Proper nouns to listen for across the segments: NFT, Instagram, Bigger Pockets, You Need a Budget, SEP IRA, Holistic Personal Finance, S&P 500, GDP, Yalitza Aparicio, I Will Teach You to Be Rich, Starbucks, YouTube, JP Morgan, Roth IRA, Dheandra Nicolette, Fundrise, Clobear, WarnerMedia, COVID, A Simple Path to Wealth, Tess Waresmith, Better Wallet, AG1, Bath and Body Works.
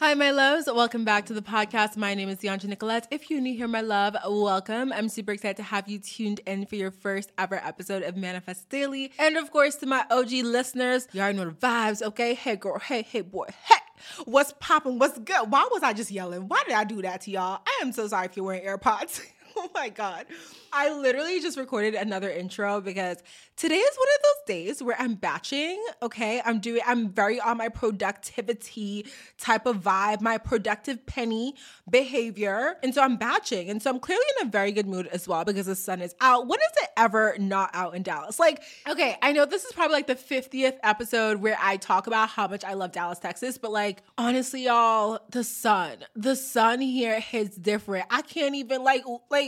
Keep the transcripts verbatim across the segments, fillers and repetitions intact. Hi, my loves. Welcome back to the podcast. My name is Dheandra Nicolette. If you're new here, my love, welcome. I'm super excited to have you tuned in for your first ever episode of Manifest Daily. And of course, to my O G listeners, you already know the vibes, okay? Hey, girl. Hey, hey, boy. Hey. What's poppin'? What's good? Why was I just yelling? Why did I do that to y'all? I am so sorry if you're wearing AirPods. Oh my God. I literally just recorded another intro because today is one of those days where I'm batching, okay? I'm doing, I'm very on my productivity type of vibe, my productive penny behavior. And so I'm batching. And so I'm clearly in a very good mood as well because the sun is out. When is it ever not out in Dallas? Like, okay, I know this is probably like the fiftieth episode where I talk about how much I love Dallas, Texas, but like, honestly, y'all, the sun, the sun here hits different. I can't even like, like,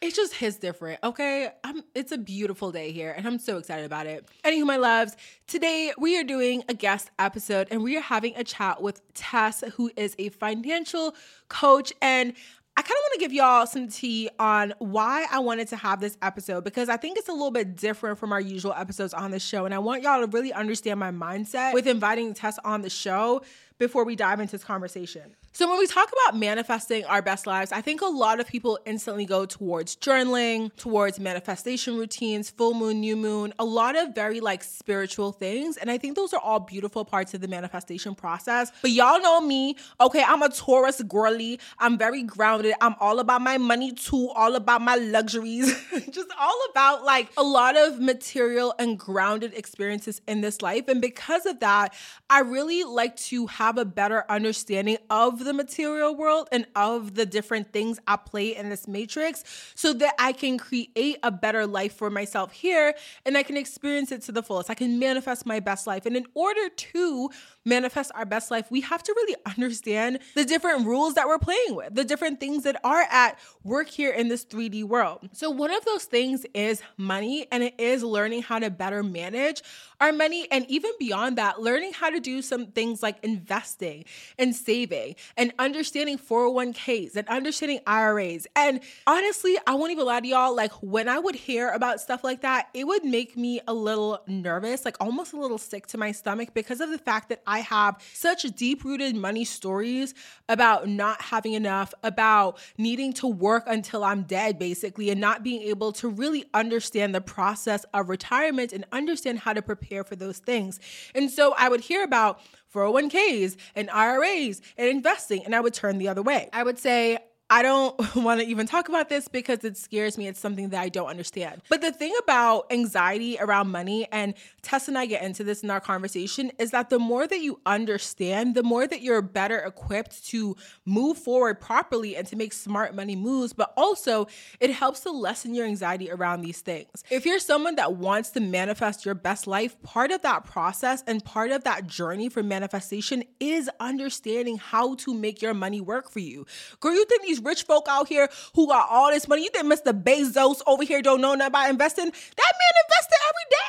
it just hits different, okay? I'm, it's a beautiful day here, and I'm so excited about it. Anywho, my loves, today we are doing a guest episode, and we are having a chat with Tess, who is a financial coach, and I kind of want to give y'all some tea on why I wanted to have this episode because I think it's a little bit different from our usual episodes on the show, and I want y'all to really understand my mindset with inviting Tess on the show before we dive into this conversation. So when we talk about manifesting our best lives, I think a lot of people instantly go towards journaling, towards manifestation routines, full moon, new moon, a lot of very like spiritual things. And I think those are all beautiful parts of the manifestation process. But y'all know me. Okay, I'm a Taurus girly. I'm very grounded. I'm all about my money too, all about my luxuries, just all about like a lot of material and grounded experiences in this life. And because of that, I really like to have have a better understanding of the material world and of the different things I play in this matrix so that I can create a better life for myself here and I can experience it to the fullest. I can manifest my best life. And in order to manifest our best life, we have to really understand the different rules that we're playing with, the different things that are at work here in this three D world. So one of those things is money, and it is learning how to better manage our money. And even beyond that, learning how to do some things like invest investing and saving and understanding four oh one k's and understanding I R A's. And honestly, I won't even lie to y'all, like when I would hear about stuff like that, it would make me a little nervous, like almost a little sick to my stomach because of the fact that I have such deep-rooted money stories about not having enough, about needing to work until I'm dead basically, and not being able to really understand the process of retirement and understand how to prepare for those things. And so I would hear about four oh one k's and I R A's and investing, and I would turn the other way. I would say, I don't want to even talk about this because it scares me. It's something that I don't understand. But the thing about anxiety around money, and Tess and I get into this in our conversation, is that the more that you understand, the more that you're better equipped to move forward properly and to make smart money moves. But also it helps to lessen your anxiety around these things. If you're someone that wants to manifest your best life, part of that process and part of that journey for manifestation is understanding how to make your money work for you. Girl, you think these rich folk out here who got all this money. You think Mister Bezos over here don't know nothing about investing? That man invested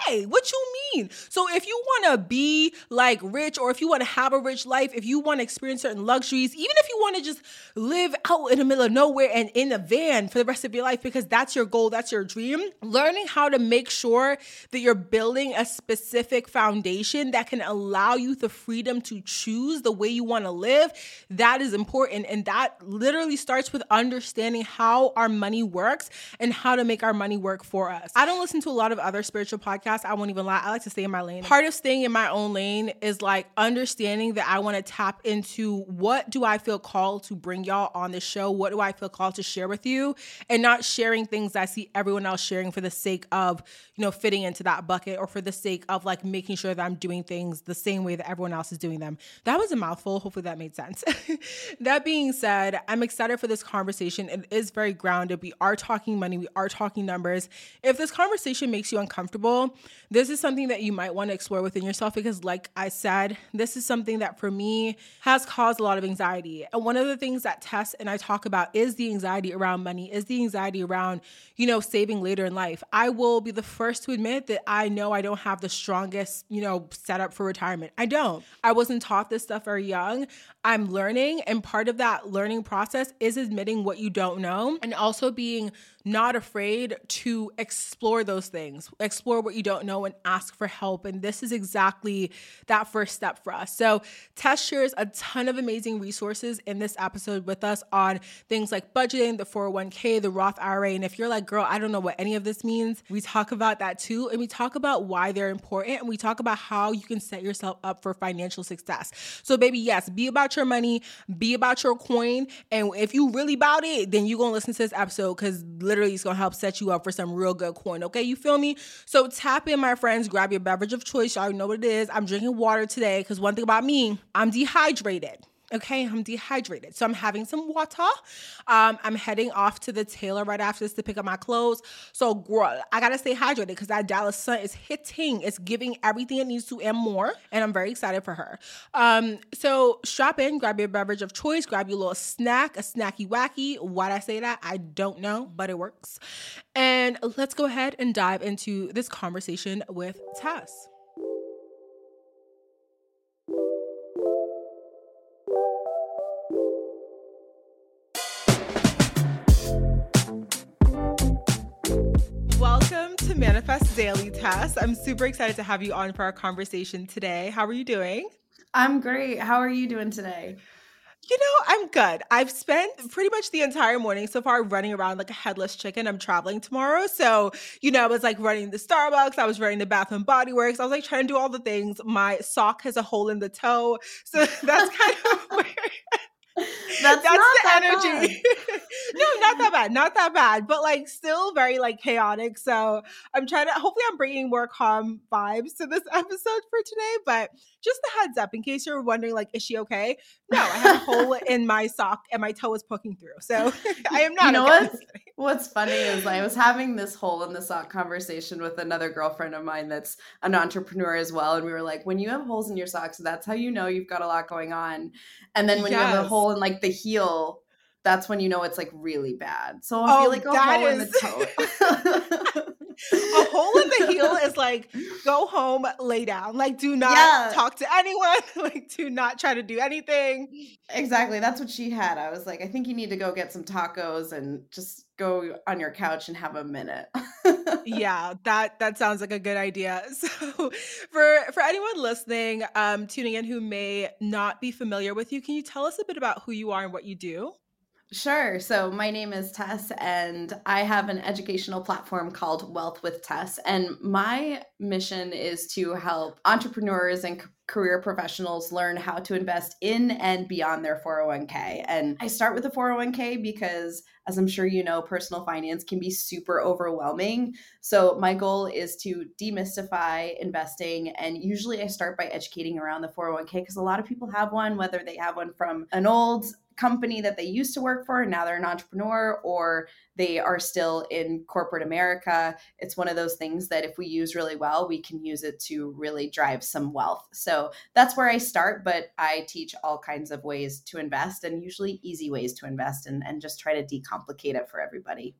every day. What you mean? So if you want to be like rich, or if you want to have a rich life, if you want to experience certain luxuries, even if you want to just live out in the middle of nowhere and in a van for the rest of your life because that's your goal, that's your dream, learning how to make sure that you're building a specific foundation that can allow you the freedom to choose the way you want to live, that is important. And that literally starts with understanding how our money works and how to make our money work for us. I don't listen to a lot of other spiritual podcasts boss, I won't even lie. I like to stay in my lane. Part of staying in my own lane is like understanding that I want to tap into what do I feel called to bring y'all on the show? What do I feel called to share with you? And not sharing things that I see everyone else sharing for the sake of, you know, fitting into that bucket or for the sake of like making sure that I'm doing things the same way that everyone else is doing them. That was a mouthful. Hopefully that made sense. That being said, I'm excited for this conversation. It is very grounded. We are talking money. We are talking numbers. If this conversation makes you uncomfortable, this is something that you might want to explore within yourself because like I said, this is something that for me has caused a lot of anxiety. And one of the things that Tess and I talk about is the anxiety around money, is the anxiety around, you know, saving later in life. I will be the first to admit that I know I don't have the strongest, you know, setup for retirement. I don't. I wasn't taught this stuff very young. I'm learning. And part of that learning process is admitting what you don't know and also being not afraid to explore those things, explore what you don't know and ask for help. And this is exactly that first step for us. So Tess shares a ton of amazing resources in this episode with us on things like budgeting, the four oh one k, the Roth I R A. And if you're like, girl, I don't know what any of this means, we talk about that too. And we talk about why they're important. And we talk about how you can set yourself up for financial success. So baby, yes, be about your money, be about your coin. And if you really about it, then you're going to listen to this episode because literally it's going to help set you up for some real good coin. Okay, you feel me? So tap in, my friends. Grab your beverage of choice. Y'all know what it is. I'm drinking water today because one thing about me, I'm dehydrated. Okay, I'm dehydrated. So I'm having some water. Um, I'm heading off to the tailor right after this to pick up my clothes. So girl, I got to stay hydrated because that Dallas sun is hitting. It's giving everything it needs to and more. And I'm very excited for her. Um, so strap in, grab your beverage of choice, grab your little snack, a snacky wacky. Why'd I say that? I don't know, but it works. And let's go ahead and dive into this conversation with Tess. Welcome to Manifest Daily, Tess. I'm super excited to have you on for our conversation today. How are you doing? I'm great. How are you doing today? You know, I'm good. I've spent pretty much the entire morning so far running around like a headless chicken. I'm traveling tomorrow. So, you know, I was like running the Starbucks. I was running the Bath and Body Works. I was like trying to do all the things. My sock has a hole in the toe. So that's kind of where... That's, That's not the that energy. No, not that bad. Not that bad. But like still very like chaotic. So I'm trying to, hopefully I'm bringing more calm vibes to this episode for today. But just a heads up in case you're wondering like, is she okay? No, I have a hole in my sock and my toe is poking through. So I am not you know okay. What's, what's funny is I was having this hole in the sock conversation with another girlfriend of mine that's an entrepreneur as well. And we were like, when you have holes in your socks, that's how you know you've got a lot going on. And then when yes. you have a hole and like the heel, that's when you know it's like really bad. So I feel oh, like a hole is... in the toe. A hole in the heel is like, go home, lay down. Like, do not yeah. talk to anyone. Like, do not try to do anything. Exactly. That's what she had. I was like, I think you need to go get some tacos and just go on your couch and have a minute. Yeah, that that sounds like a good idea. So for, for anyone listening, um, tuning in who may not be familiar with you, can you tell us a bit about who you are and what you do? Sure. So my name is Tess and I have an educational platform called Wealth With Tess. And my mission is to help entrepreneurs and career professionals learn how to invest in and beyond their four oh one k. And I start with the four oh one k because, as I'm sure you know, personal finance can be super overwhelming. So my goal is to demystify investing. And usually I start by educating around the four oh one k because a lot of people have one, whether they have one from an old company that they used to work for and now they're an entrepreneur, or they are still in corporate America. It's one of those things that if we use really well, we can use it to really drive some wealth. So that's where I start, but I teach all kinds of ways to invest and usually easy ways to invest and, and just try to decomplicate it for everybody.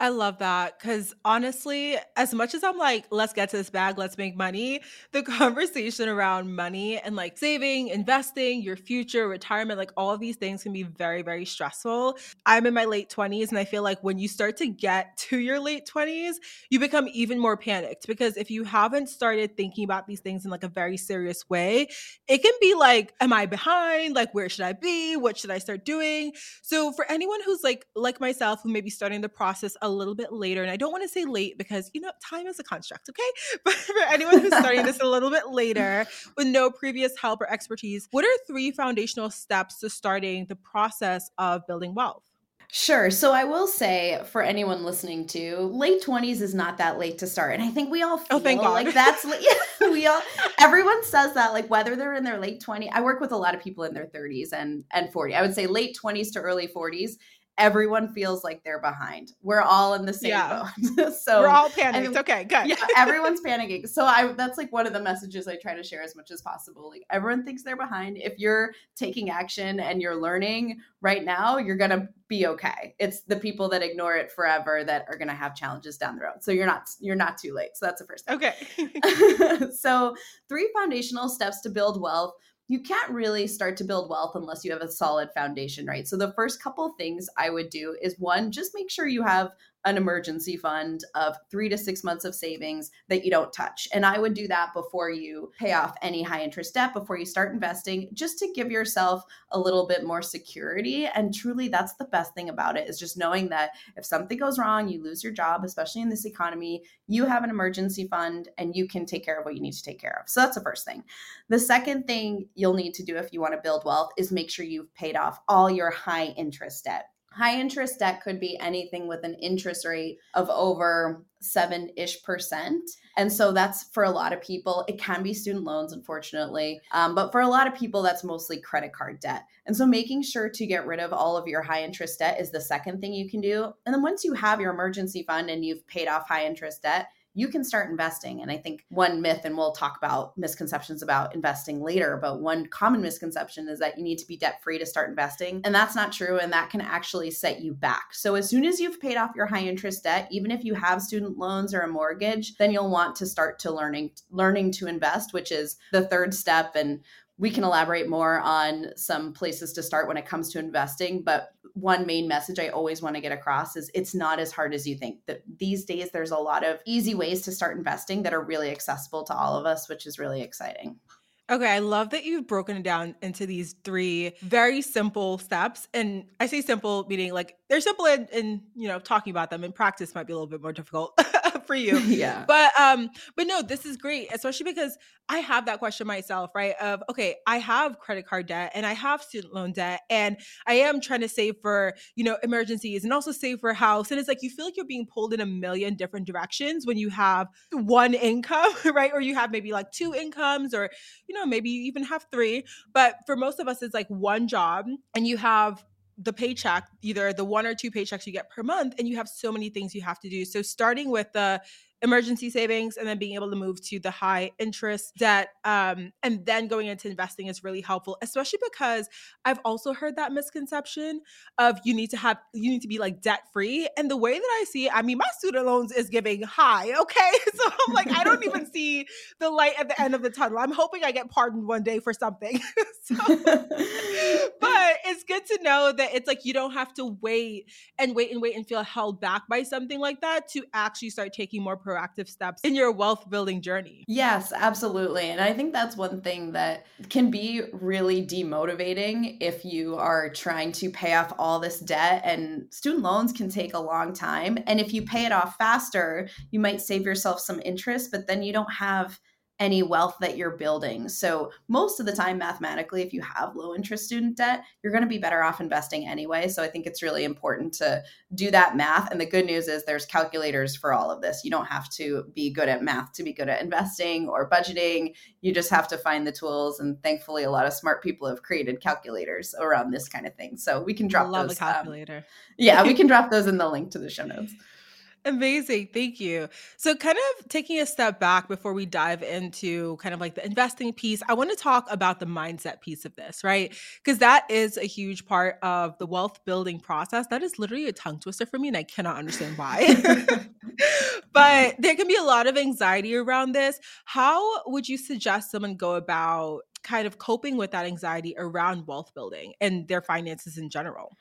I love that because honestly, as much as I'm like, let's get to this bag, let's make money, the conversation around money and like saving, investing, your future, retirement, like all of these things can be very, very stressful. I'm in my late twenties and I feel like when you start to get to your late twenties, you become even more panicked because if you haven't started thinking about these things in like a very serious way, it can be like, am I behind? Like, where should I be? What should I start doing? So for anyone who's like, like myself, who may be starting the process a little bit later. And I don't want to say late because, you know, time is a construct, okay? But for anyone who's starting this a little bit later with no previous help or expertise, what are three foundational steps to starting the process of building wealth? Sure. So I will say for anyone listening to, late twenties is not that late to start. And I think we all feel oh, thank God. like that's, yeah, we all, everyone says that, like whether they're in their late twenties, I work with a lot of people in their thirties and, and forties. I would say late twenties to early forties, everyone feels like they're behind. We're all in the same yeah. boat. So we're all panicked. And, okay, good. Yeah, everyone's panicking. So I that's like one of the messages I try to share as much as possible. Like everyone thinks they're behind. If you're taking action and you're learning right now, you're going to be okay. It's the people that ignore it forever that are going to have challenges down the road. So you're not, you're not too late. So that's the first thing. Okay. So three foundational steps to build wealth. You can't really start to build wealth unless you have a solid foundation, right? So the first couple things I would do is one, just make sure you have an emergency fund of three to six months of savings that you don't touch. And I would do that before you pay off any high interest debt, before you start investing, just to give yourself a little bit more security. And truly, that's the best thing about it, is just knowing that if something goes wrong, you lose your job, especially in this economy, you have an emergency fund and you can take care of what you need to take care of. So that's the first thing. The second thing you'll need to do if you want to build wealth is make sure you've paid off all your high interest debt. High interest debt could be anything with an interest rate of over seven-ish percent. And so that's for a lot of people. It can be student loans, unfortunately. Um, but for a lot of people, that's mostly credit card debt. And so making sure to get rid of all of your high interest debt is the second thing you can do. And then once you have your emergency fund and you've paid off high interest debt, you can start investing. And I think one myth, and we'll talk about misconceptions about investing later, but one common misconception is that you need to be debt-free to start investing. And that's not true. And that can actually set you back. So as soon as you've paid off your high interest debt, even if you have student loans or a mortgage, then you'll want to start to learning, learning to invest, which is the third step. And we can elaborate more on some places to start when it comes to investing. But one main message I always want to get across is it's not as hard as you think. That these days, there's a lot of easy ways to start investing that are really accessible to all of us, which is really exciting. Okay, I love that you've broken it down into these three very simple steps. And I say simple, meaning like they're simple in, in you know, talking about them. In practice might be a little bit more difficult for you. Yeah. But um, but no, this is great, especially because I have that question myself, right? Of, okay, I have credit card debt and I have student loan debt and I am trying to save for, you know, emergencies and also save for house. And it's like, you feel like you're being pulled in a million different directions when you have one income, right? Or you have maybe like two incomes or, you know, maybe you even have three. But for most of us, it's like one job and you have the paycheck, either the one or two paychecks you get per month, and you have so many things you have to do. So starting with the emergency savings and then being able to move to the high interest debt um, and then going into investing is really helpful, especially because I've also heard that misconception of you need to have, you need to be like debt free. And the way that I see it, I mean, my student loans is giving high. Okay. So I'm like, I don't even see the light at the end of the tunnel. I'm hoping I get pardoned one day for something. So, but it's good to know that it's like, you don't have to wait and wait and wait and feel held back by something like that to actually start taking more pro- proactive steps in your wealth building journey. Yes, absolutely. And I think that's one thing that can be really demotivating if you are trying to pay off all this debt, and student loans can take a long time. And if you pay it off faster, you might save yourself some interest, but then you don't have any wealth that you're building. So most of the time, mathematically, if you have low interest student debt, you're going to be better off investing anyway. So I think it's really important to do that math. And the good news is there's calculators for all of this. You don't have to be good at math to be good at investing or budgeting. You just have to find the tools. And thankfully, a lot of smart people have created calculators around this kind of thing. So we can drop I love those. A calculator. Um, yeah, we can drop those in the link to the show notes. Amazing. Thank you. So kind of taking a step back before we dive into kind of like the investing piece, I want to talk about the mindset piece of this, right? Because that is a huge part of the wealth building process. That is literally a tongue twister for me and I cannot understand why. But there can be a lot of anxiety around this. How would you suggest someone go about kind of coping with that anxiety around wealth building and their finances in general?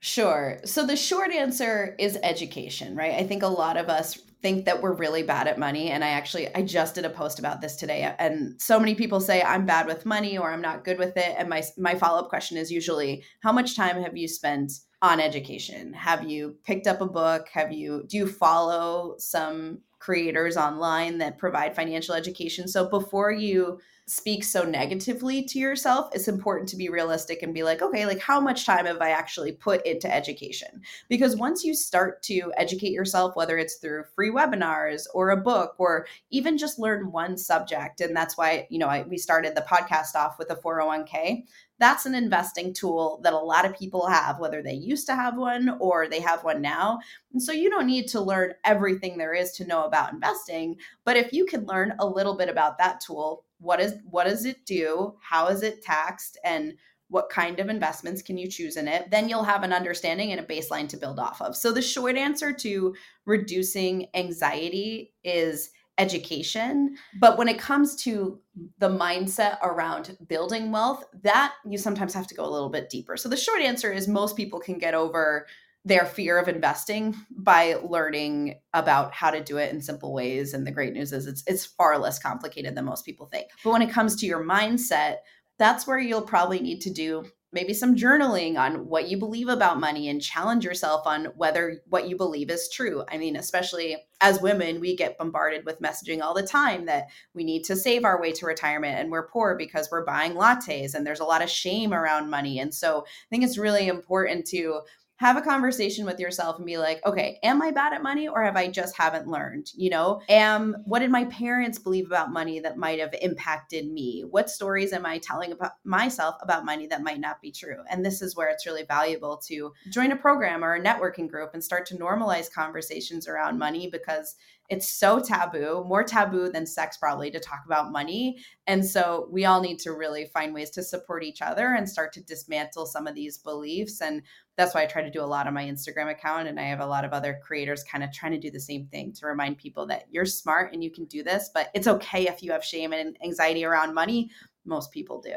Sure. So the short answer is education, right? I think a lot of us think that we're really bad at money. And I actually, I just did a post about this today. And so many people say, I'm bad with money or I'm not good with it. And my, my follow-up question is usually, how much time have you spent on education? Have you picked up a book? Have you, do you follow some creators online that provide financial education? So before you speak so negatively to yourself, it's important to be realistic and be like, okay, like how much time have I actually put into education? Because once you start to educate yourself, whether it's through free webinars or a book, or even just learn one subject, and that's why, you know, I, we started the podcast off with a four oh one k. That's an investing tool that a lot of people have, whether they used to have one or they have one now. And so you don't need to learn everything there is to know about investing. But if you can learn a little bit about that tool, what is what does it do? How is it taxed? And what kind of investments can you choose in it? Then you'll have an understanding and a baseline to build off of. So the short answer to reducing anxiety is education. But when it comes to the mindset around building wealth, that you sometimes have to go a little bit deeper. So the short answer is most people can get over their fear of investing by learning about how to do it in simple ways. And the great news is it's it's far less complicated than most people think. But when it comes to your mindset, that's where you'll probably need to do maybe some journaling on what you believe about money and challenge yourself on whether what you believe is true. I mean, especially as women, we get bombarded with messaging all the time that we need to save our way to retirement and we're poor because we're buying lattes, and there's a lot of shame around money. And so I think it's really important to have a conversation with yourself and be like, okay, am I bad at money or have I just haven't learned? You know, am, what did my parents believe about money that might have impacted me? What stories am I telling about myself about money that might not be true? And this is where it's really valuable to join a program or a networking group and start to normalize conversations around money, because it's so taboo, more taboo than sex probably, to talk about money. And so we all need to really find ways to support each other and start to dismantle some of these beliefs. And that's why I try to do a lot on my Instagram account. And I have a lot of other creators kind of trying to do the same thing to remind people that you're smart and you can do this, but it's okay if you have shame and anxiety around money. Most people do.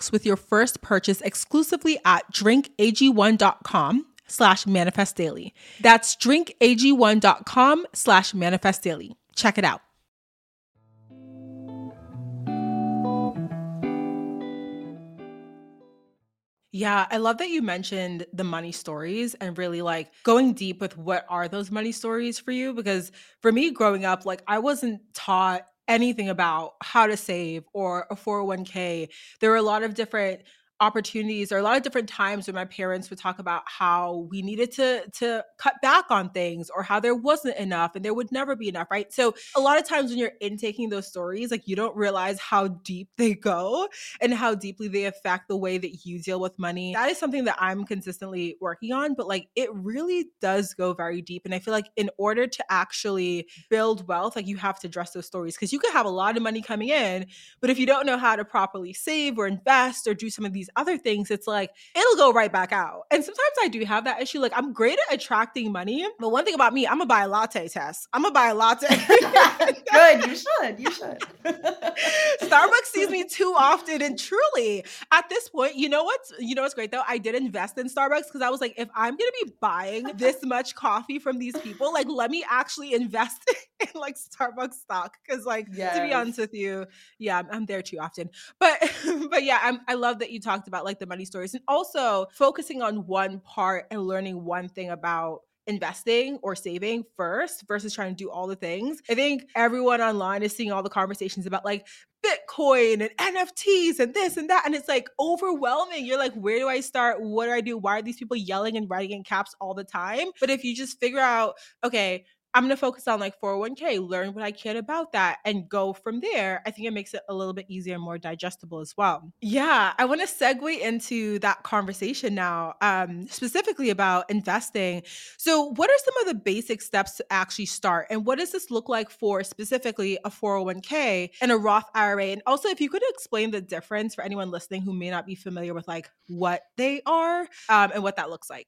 with your first purchase exclusively at drink A G one dot com. slash manifest daily. That's drink A G one dot com slash manifest daily. Check it out. Yeah, I love that you mentioned the money stories and really like going deep with what are those money stories for you? Because for me growing up, like I wasn't taught anything about how to save or a four oh one k. There were a lot of different opportunities, or a lot of different times when my parents would talk about how we needed to to cut back on things, or how there wasn't enough and there would never be enough, right? So a lot of times when you're intaking those stories, like, you don't realize how deep they go and how deeply they affect the way that you deal with money. That is something that I'm consistently working on, but like, it really does go very deep. And I feel like in order to actually build wealth, like, you have to address those stories, because you could have a lot of money coming in, but if you don't know how to properly save or invest or do some of these other things, it's like, it'll go right back out. And sometimes I do have that issue. Like, I'm great at attracting money, but one thing about me, I'm gonna buy a latte, Tess. I'm gonna buy a latte. Good, you should, you should. Starbucks sees me too often, and truly, at this point, you know what's, you know what's great though? I did invest in Starbucks, because I was like, if I'm gonna be buying this much coffee from these people, like, let me actually invest in like Starbucks stock, because like, yes. to be honest with you, yeah, I'm, I'm there too often. But but yeah, I'm, I love that you talked about like the money stories, and also focusing on one part and learning one thing about investing or saving first versus trying to do all the things. I think everyone online is seeing all the conversations about like Bitcoin and N F Ts and this and that. And it's like overwhelming. You're like, where do I start? What do I do? Why are these people yelling and writing in caps all the time? But if you just figure out, okay, I'm going to focus on like four oh one k, learn what I can about that and go from there, I think it makes it a little bit easier and more digestible as well. Yeah, I want to segue into that conversation now, um, specifically about investing. So what are some of the basic steps to actually start? And what does this look like for specifically a four oh one k and a Roth I R A? And also, if you could explain the difference for anyone listening who may not be familiar with like what they are um, and what that looks like.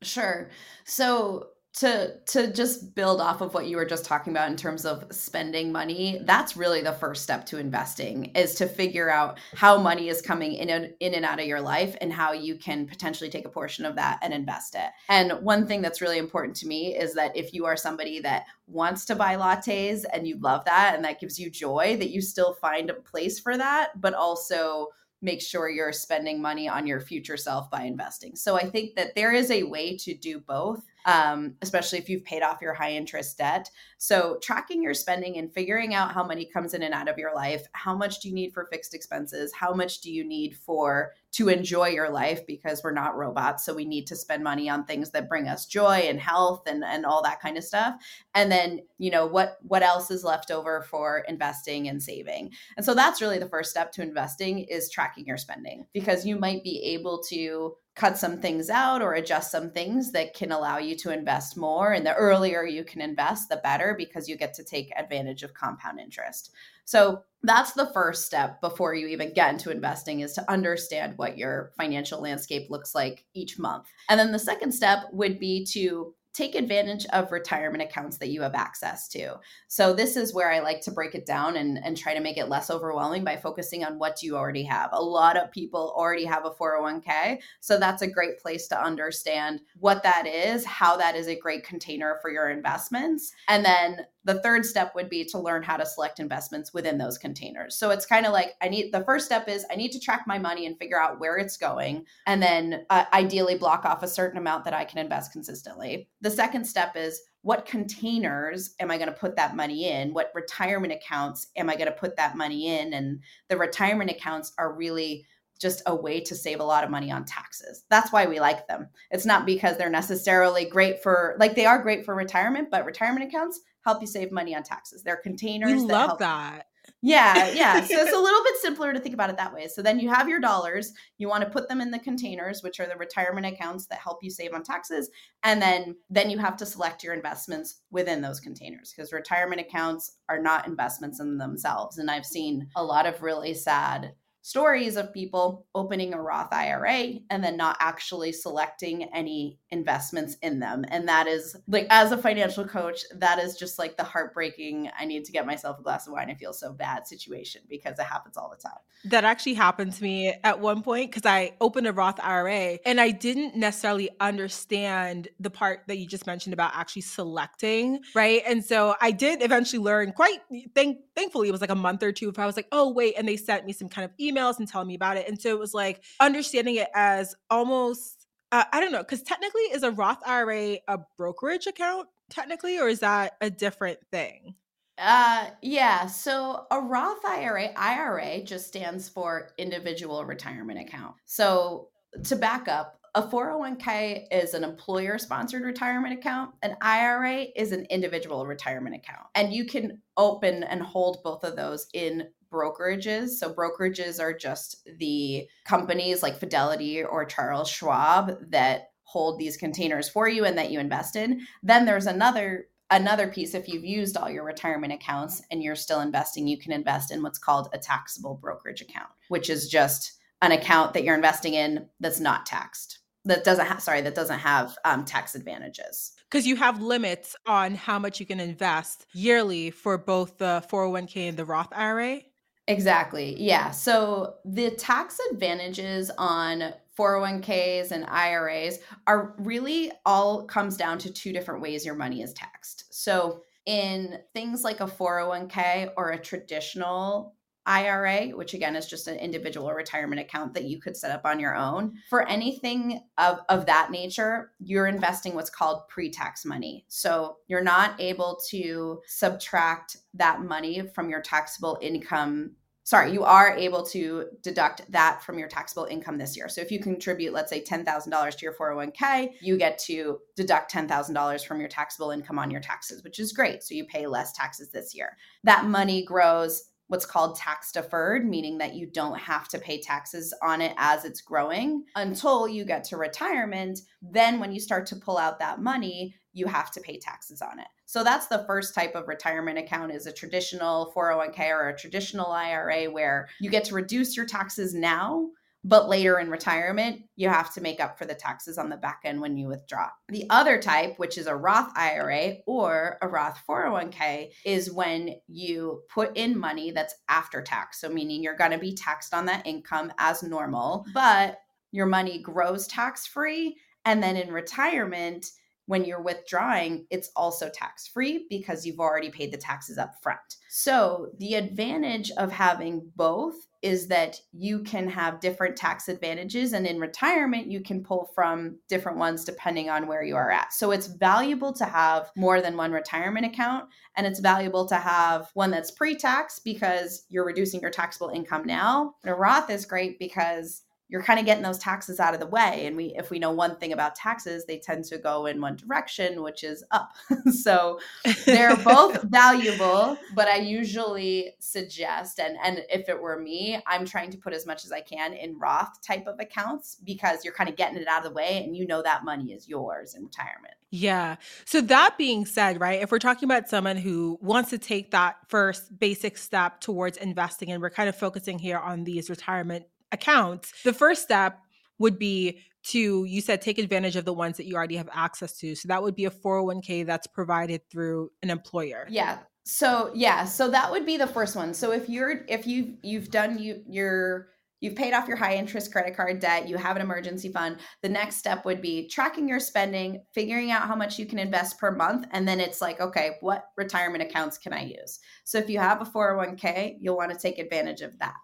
Sure. So To to just build off of what you were just talking about in terms of spending money, that's really the first step to investing, is to figure out how money is coming in and, in and out of your life and how you can potentially take a portion of that and invest it. And one thing that's really important to me is that if you are somebody that wants to buy lattes and you love that and that gives you joy, that you still find a place for that, but also make sure you're spending money on your future self by investing. So I think that there is a way to do both. Um, especially if you've paid off your high interest debt. So tracking your spending and figuring out how money comes in and out of your life, how much do you need for fixed expenses? How much do you need for to enjoy your life? Because we're not robots. So we need to spend money on things that bring us joy and health and, and all that kind of stuff. And then, you know, what, what else is left over for investing and saving? And so that's really the first step to investing, is tracking your spending, because you might be able to cut some things out or adjust some things that can allow you to invest more. And the earlier you can invest, the better, because you get to take advantage of compound interest. So that's the first step before you even get into investing, is to understand what your financial landscape looks like each month. And then the second step would be to take advantage of retirement accounts that you have access to. So this is where I like to break it down and, and try to make it less overwhelming by focusing on what you already have. A lot of people already have a four oh one k. So that's a great place to understand what that is, how that is a great container for your investments. And then the third step would be to learn how to select investments within those containers. So it's kind of like, I need, the first step is I need to track my money and figure out where it's going, and then uh, ideally block off a certain amount that I can invest consistently. The second step is, what containers am I going to put that money in? What retirement accounts am I going to put that money in? And the retirement accounts are really just a way to save a lot of money on taxes. That's why we like them. It's not because they're necessarily great for, like, they are great for retirement, but retirement accounts help you save money on taxes. They're containers. We that love help- that. Yeah, yeah. So it's a little bit simpler to think about it that way. So then you have your dollars. You want to put them in the containers, which are the retirement accounts that help you save on taxes. And then, then you have to select your investments within those containers, because retirement accounts are not investments in themselves. And I've seen a lot of really sad stories of people opening a Roth I R A and then not actually selecting any investments in them. And that is, like, as a financial coach, that is just like the heartbreaking, I need to get myself a glass of wine, I feel so bad situation, because it happens all the time. That actually happened to me at one point, because I opened a Roth I R A and I didn't necessarily understand the part that you just mentioned about actually selecting, right? And so I did eventually learn quite, thank, thankfully, it was like a month or two, if I was like, oh, wait, and they sent me some kind of email. emails and telling me about it. And so it was like understanding it as almost, uh, I don't know, because technically is a Roth I R A a brokerage account technically, or is that a different thing? Uh, yeah. So a Roth I R A, I R A just stands for individual retirement account. So to back up, a four oh one k is an employer-sponsored retirement account. An I R A is an individual retirement account. And you can open and hold both of those in brokerages. So brokerages are just the companies like Fidelity or Charles Schwab that hold these containers for you and that you invest in. Then there's another Another piece, if you've used all your retirement accounts and you're still investing, you can invest in what's called a taxable brokerage account, which is just an account that you're investing in that's not taxed, that doesn't have, sorry, that doesn't have um, tax advantages. Because you have limits on how much you can invest yearly for both the four oh one k and the Roth I R A? Exactly. Yeah. So the tax advantages on four oh one k's and I R As are really all comes down to two different ways your money is taxed. So in things like a four oh one k or a traditional I R A, which again is just an individual retirement account that you could set up on your own, for anything of, of that nature, you're investing what's called pre-tax money. So you're not able to subtract that money from your taxable income. Sorry, you are able to deduct that from your taxable income this year. So if you contribute, let's say ten thousand dollars to your four oh one k, you get to deduct ten thousand dollars from your taxable income on your taxes, which is great. So you pay less taxes this year. That money grows what's called tax deferred, meaning that you don't have to pay taxes on it as it's growing until you get to retirement. Then when you start to pull out that money, you have to pay taxes on it. So that's the first type of retirement account, is a traditional four oh one k or a traditional I R A, where you get to reduce your taxes now, but later in retirement, you have to make up for the taxes on the back end when you withdraw. The other type, which is a Roth I R A or a Roth four oh one k, is when you put in money that's after tax. So meaning you're going to be taxed on that income as normal, but your money grows tax-free. And then in retirement, when you're withdrawing, it's also tax-free because you've already paid the taxes up front. So the advantage of having both is that you can have different tax advantages, and in retirement, you can pull from different ones depending on where you are at. So it's valuable to have more than one retirement account, and it's valuable to have one that's pre-tax because you're reducing your taxable income now. And a Roth is great because you're kind of getting those taxes out of the way. And we, if we know one thing about taxes, they tend to go in one direction, which is up. So they're both valuable, but I usually suggest, and, and if it were me, I'm trying to put as much as I can in Roth type of accounts because you're kind of getting it out of the way and you know that money is yours in retirement. Yeah. So that being said, right, if we're talking about someone who wants to take that first basic step towards investing, and we're kind of focusing here on these retirement accounts, the first step would be to, you said, take advantage of the ones that you already have access to. So that would be a four oh one k that's provided through an employer. Yeah. So yeah, so that would be the first one. So if you're, if you've, you've done you, your, you've paid off your high interest credit card debt, you have an emergency fund, the next step would be tracking your spending, figuring out how much you can invest per month. And then it's like, okay, what retirement accounts can I use? So if you have a four oh one k, you'll want to take advantage of that.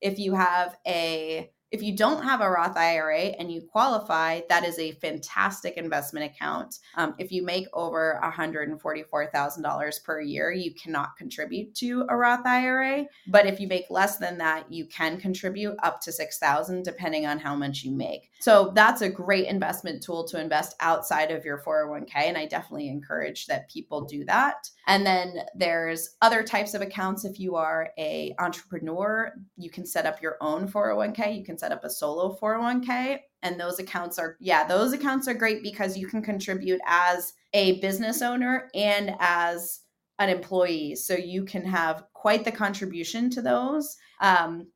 If you have a, if you don't have a Roth I R A and you qualify, that is a fantastic investment account. Um, if you make over one hundred forty-four thousand dollars per year, you cannot contribute to a Roth I R A. But if you make less than that, you can contribute up to six thousand dollars depending on how much you make. So that's a great investment tool to invest outside of your four oh one k. And I definitely encourage that people do that. And then there's other types of accounts. If you are an entrepreneur, you can set up your own four oh one k. You can set up a solo four oh one k, and those accounts are, yeah, those accounts are great because you can contribute as a business owner and as an employee. So you can have quite the contribution to those. Um,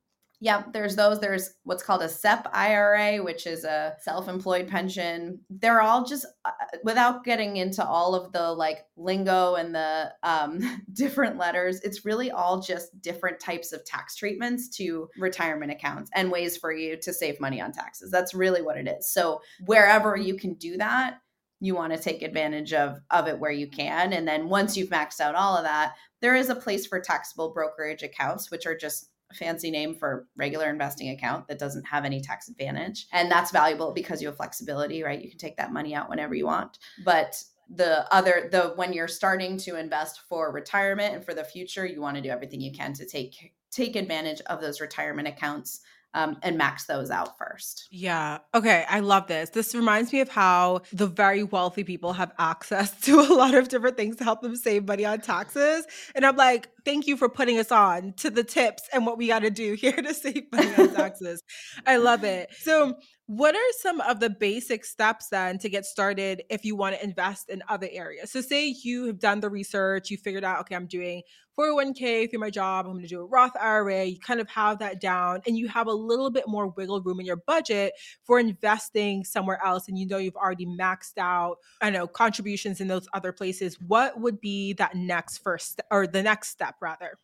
yeah, there's those, there's what's called a S E P I R A, which is a self-employed pension. They're all just, uh, without getting into all of the like lingo and the um, different letters, it's really all just different types of tax treatments to retirement accounts and ways for you to save money on taxes. That's really what it is. So wherever you can do that, you want to take advantage of, of it where you can. And then once you've maxed out all of that, there is a place for taxable brokerage accounts, which are just fancy name for regular investing account that doesn't have any tax advantage. And that's valuable because you have flexibility, right? You can take that money out whenever you want. But the other, the, when you're starting to invest for retirement and for the future, you want to do everything you can to take, take advantage of those retirement accounts Um, and max those out first. Yeah. Okay. I love this. This reminds me of how the very wealthy people have access to a lot of different things to help them save money on taxes. And I'm like, thank you for putting us on to the tips and what we got to do here to save money on taxes. I love it. So what are some of the basic steps then to get started if you want to invest in other areas? So say you have done the research, you figured out, okay, I'm doing four oh one k through my job, I'm going to do a Roth I R A. You kind of have that down and you have a little bit more wiggle room in your budget for investing somewhere else. And you know, you've already maxed out, I know, contributions in those other places. What would be that next first or the next step rather?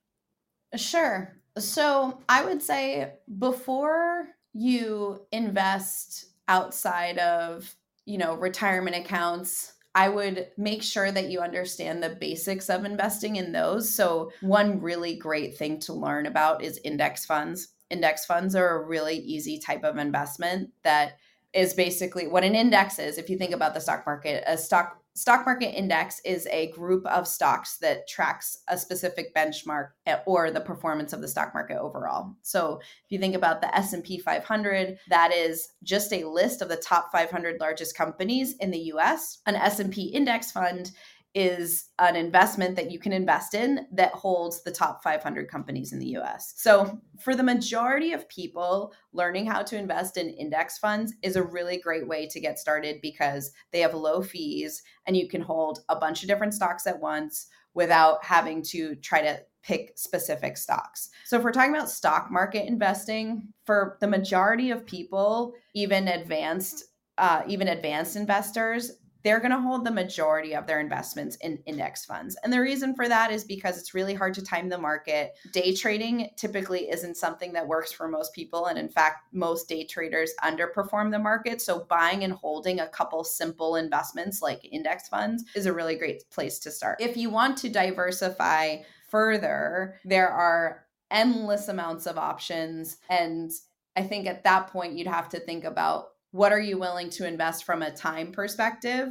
Sure. So I would say before you invest outside of, you know, retirement accounts, I would make sure that you understand the basics of investing in those. So one really great thing to learn about is index funds. Index funds are a really easy type of investment that is basically what an index is. If you think about the stock market, a stock stock market index is a group of stocks that tracks a specific benchmark or the performance of the stock market overall. So if you think about the S and P five hundred, that is just a list of the top five hundred largest companies in the U S. An S and P index fund is an investment that you can invest in that holds the top five hundred companies in the U S. So for the majority of people, learning how to invest in index funds is a really great way to get started because they have low fees and you can hold a bunch of different stocks at once without having to try to pick specific stocks. So if we're talking about stock market investing, for the majority of people, even advanced, uh, even advanced investors, they're going to hold the majority of their investments in index funds. And the reason for that is because it's really hard to time the market. Day trading typically isn't something that works for most people. And in fact, most day traders underperform the market. So buying and holding a couple simple investments like index funds is a really great place to start. If you want to diversify further, there are endless amounts of options. And I think at that point, you'd have to think about what are you willing to invest from a time perspective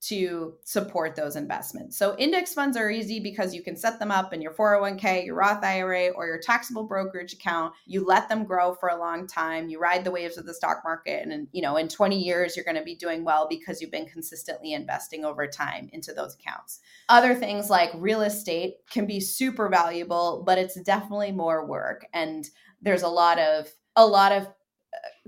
to support those investments? So index funds are easy because you can set them up in your four oh one k, your Roth I R A, or your taxable brokerage account. You let them grow for a long time. You ride the waves of the stock market. And, you know, in twenty years, you're going to be doing well because you've been consistently investing over time into those accounts. Other things like real estate can be super valuable, but it's definitely more work. And there's a lot of, a lot of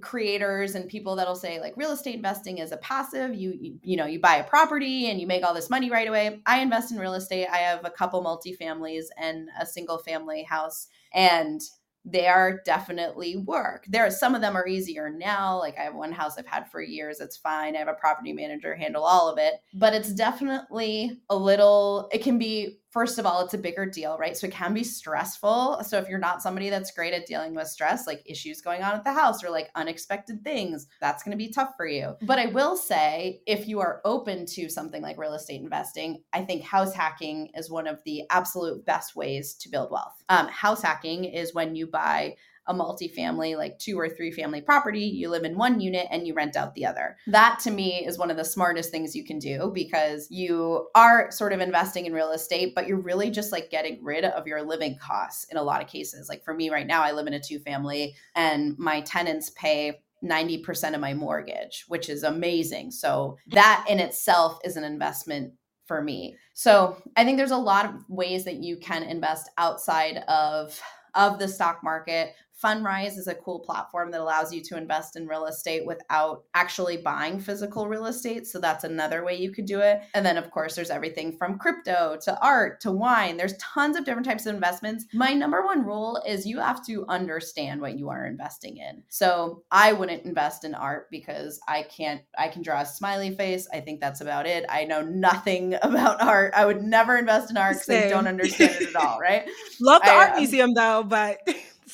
creators and people that'll say like real estate investing is a passive, you, you you know, you buy a property and you make all this money right away. I invest in real estate. I have a couple multifamilies and a single family house, and they are definitely work. There are some of them are easier now. Like I have one house I've had for years. It's fine. I have a property manager handle all of it, but it's definitely a little, it can be, first of all, it's a bigger deal, right? So it can be stressful. So if you're not somebody that's great at dealing with stress, like issues going on at the house or like unexpected things, that's going to be tough for you. But I will say, if you are open to something like real estate investing, I think house hacking is one of the absolute best ways to build wealth. Um, house hacking is when you buy a multifamily, like two or three family property, you live in one unit and you rent out the other. That to me is one of the smartest things you can do because you are sort of investing in real estate, but you're really just like getting rid of your living costs in a lot of cases. Like for me right now, I live in a two family and my tenants pay ninety percent of my mortgage, which is amazing. So that in itself is an investment for me. So I think there's a lot of ways that you can invest outside of of the stock market. Fundrise is a cool platform that allows you to invest in real estate without actually buying physical real estate. So that's another way you could do it. And then of course, there's everything from crypto to art to wine. There's tons of different types of investments. My number one rule is you have to understand what you are investing in. So I wouldn't invest in art because I can't, I can draw a smiley face. I think that's about it. I know nothing about art. I would never invest in art because I don't understand it at all, right? Love the I, art um, museum though, but...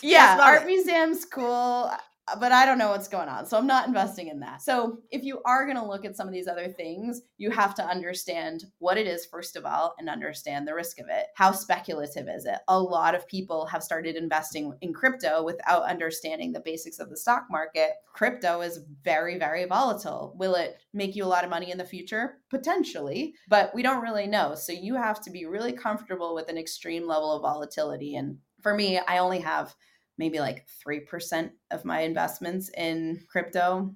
Yeah, art museum's cool. but I don't know what's going on. So I'm not investing in that. So if you are going to look at some of these other things, you have to understand what it is, first of all, and understand the risk of it. How speculative is it? A lot of people have started investing in crypto without understanding the basics of the stock market. Crypto is very, very volatile. Will it make you a lot of money in the future? Potentially, but we don't really know. So you have to be really comfortable with an extreme level of volatility. And for me, I only have maybe like three percent of my investments in crypto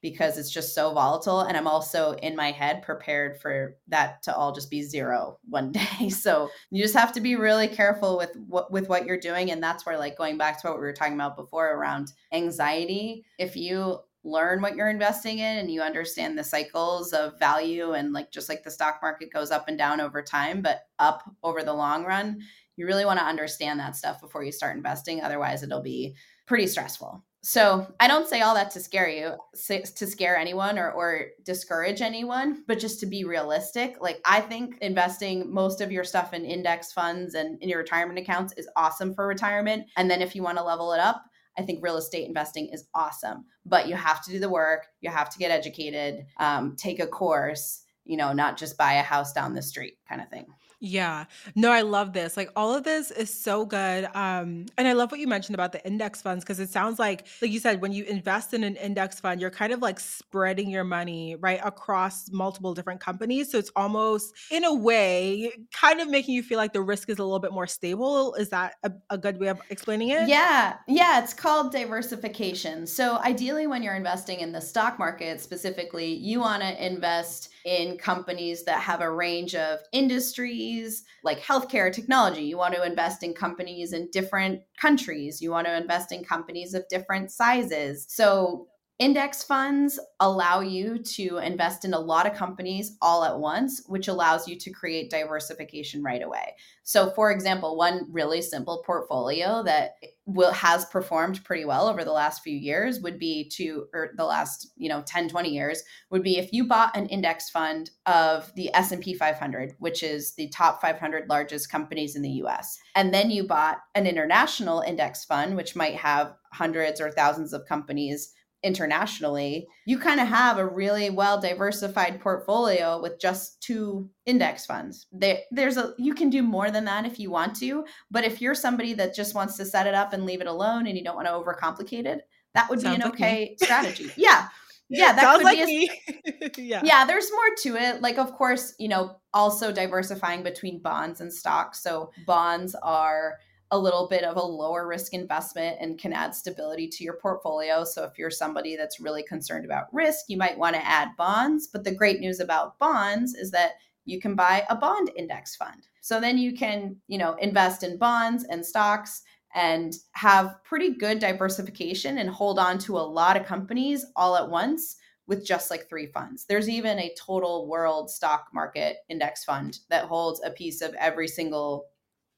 because it's just so volatile. And I'm also in my head prepared for that to all just be zero one day. So you just have to be really careful with what, with what you're doing. And that's where, like, going back to what we were talking about before around anxiety, if you learn what you're investing in and you understand the cycles of value and, like, just like the stock market goes up and down over time, but up over the long run, you really want to understand that stuff before you start investing. Otherwise, it'll be pretty stressful. So I don't say all that to scare you, to scare anyone or, or discourage anyone, but just to be realistic. Like, I think investing most of your stuff in index funds and in your retirement accounts is awesome for retirement. And then if you want to level it up, I think real estate investing is awesome, but you have to do the work. You have to get educated, um, take a course, you know, not just buy a house down the street kind of thing. Yeah. No, I love this. Like, all of this is so good. Um, and I love what you mentioned about the index funds, because it sounds like, like you said, when you invest in an index fund, you're kind of like spreading your money right across multiple different companies. So it's almost, in a way, kind of making you feel like the risk is a little bit more stable. Is that a, a good way of explaining it? Yeah. Yeah. It's called diversification. So ideally, when you're investing in the stock market specifically, you want to invest in companies that have a range of industries, like healthcare, technology. You want to invest in companies in different countries. You want to invest in companies of different sizes. So index funds allow you to invest in a lot of companies all at once, which allows you to create diversification right away. So, for example, one really simple portfolio that will has performed pretty well over the last few years would be to, or the last, you know, ten, twenty years would be if you bought an index fund of the S and P five hundred, which is the top five hundred largest companies in the U S. And then you bought an international index fund, which might have hundreds or thousands of companies internationally, you kind of have a really well-diversified portfolio with just two index funds. There, there's a you can do more than that if you want to, but if you're somebody that just wants to set it up and leave it alone and you don't want to overcomplicate it, that would Sounds be an like okay me. strategy. Yeah. Yeah, that Sounds could like be a, me. yeah. yeah, there's more to it. Like, of course, you know, also diversifying between bonds and stocks. So bonds are a little bit of a lower risk investment and can add stability to your portfolio. So if you're somebody that's really concerned about risk, you might want to add bonds. But the great news about bonds is that you can buy a bond index fund. So then you can, you know, invest in bonds and stocks and have pretty good diversification and hold on to a lot of companies all at once with just like three funds. There's even a total world stock market index fund that holds a piece of every single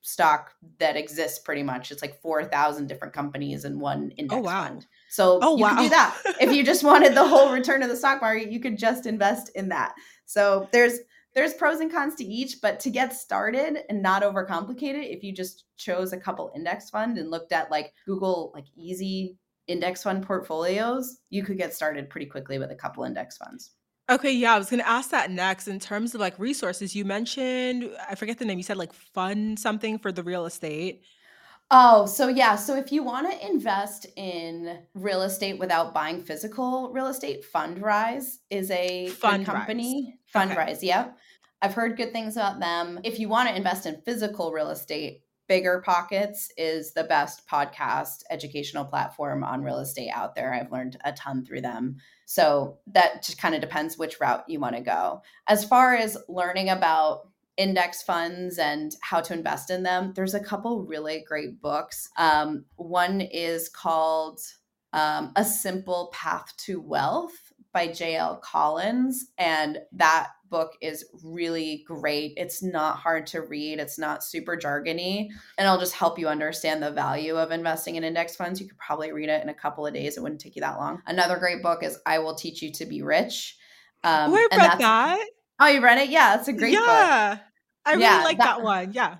stock that exists pretty much. It's like four thousand different companies in one index oh, wow. fund. So oh, you wow. can do that. If you just wanted the whole return of the stock market, you could just invest in that. So there's there's pros and cons to each, but to get started and not overcomplicate it, if you just chose a couple index fund and looked at like Google, like easy index fund portfolios, you could get started pretty quickly with a couple index funds. Okay. Yeah. I was going to ask that next in terms of like resources. You mentioned, I forget the name, you said like fund something for the real estate. Oh, so yeah. So if you want to invest in real estate without buying physical real estate, Fundrise is a Fundrise. company. Fundrise. Okay. Yep. I've heard good things about them. If you want to invest in physical real estate, Bigger Pockets is the best podcast educational platform on real estate out there. I've learned a ton through them. So that just kind of depends which route you want to go. As far as learning about index funds and how to invest in them, there's a couple really great books. Um, one is called um, A Simple Path to Wealth by J L Collins. And that book is really great. It's not hard to read. It's not super jargony. And it'll just help you understand the value of investing in index funds. You could probably read it in a couple of days. It wouldn't take you that long. Another great book is I Will Teach You to Be Rich. Um, oh, I and read that. Oh, you read it? Yeah, it's a great yeah, book. Yeah, I really yeah, like that, that one. Yeah.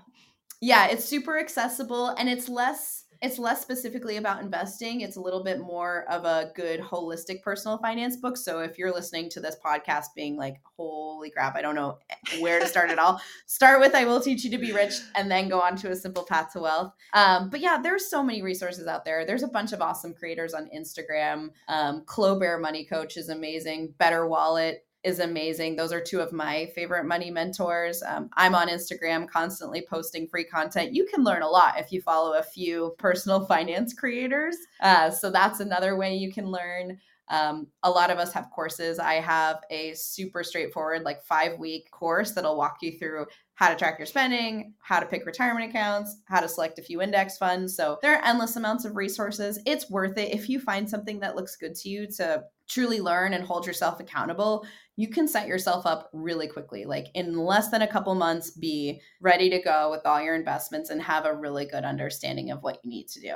Yeah, it's super accessible and it's less It's less specifically about investing. It's a little bit more of a good holistic personal finance book. So if you're listening to this podcast being like, holy crap, I don't know where to start at all, start with I Will Teach You to Be Rich and then go on to A Simple Path to Wealth. Um, but yeah, there's so many resources out there. There's a bunch of awesome creators on Instagram. Um, Clobear Money Coach is amazing. Better Wallet is amazing. Those are two of my favorite money mentors. Um, I'm on Instagram constantly posting free content. You can learn a lot if you follow a few personal finance creators. Uh, so that's another way you can learn. Um, a lot of us have courses. I have a super straightforward, like five week course that'll walk you through how to track your spending, how to pick retirement accounts, how to select a few index funds. So there are endless amounts of resources. It's worth it. If you find something that looks good to you to truly learn and hold yourself accountable, you can set yourself up really quickly. Like in less than a couple months, be ready to go with all your investments and have a really good understanding of what you need to do.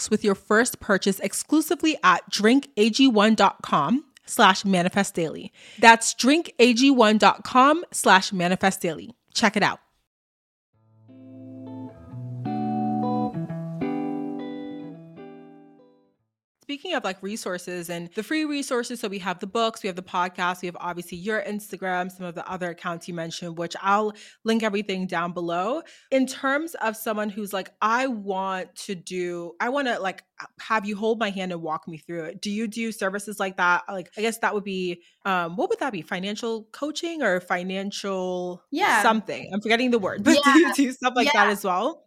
with your first purchase exclusively at drinkag1.com slash manifest daily. That's drinkag1.com slash manifest daily. Check it out. Speaking of like resources and the free resources, so we have the books, we have the podcast, we have obviously your Instagram, some of the other accounts you mentioned, which I'll link everything down below. In terms of someone who's like, I want to do, I want to like have you hold my hand and walk me through it. Do you do services like that? Like, I guess that would be, um, what would that be? Financial coaching or financial yeah. something? I'm forgetting the word, but yeah. do you do stuff like yeah. that as well?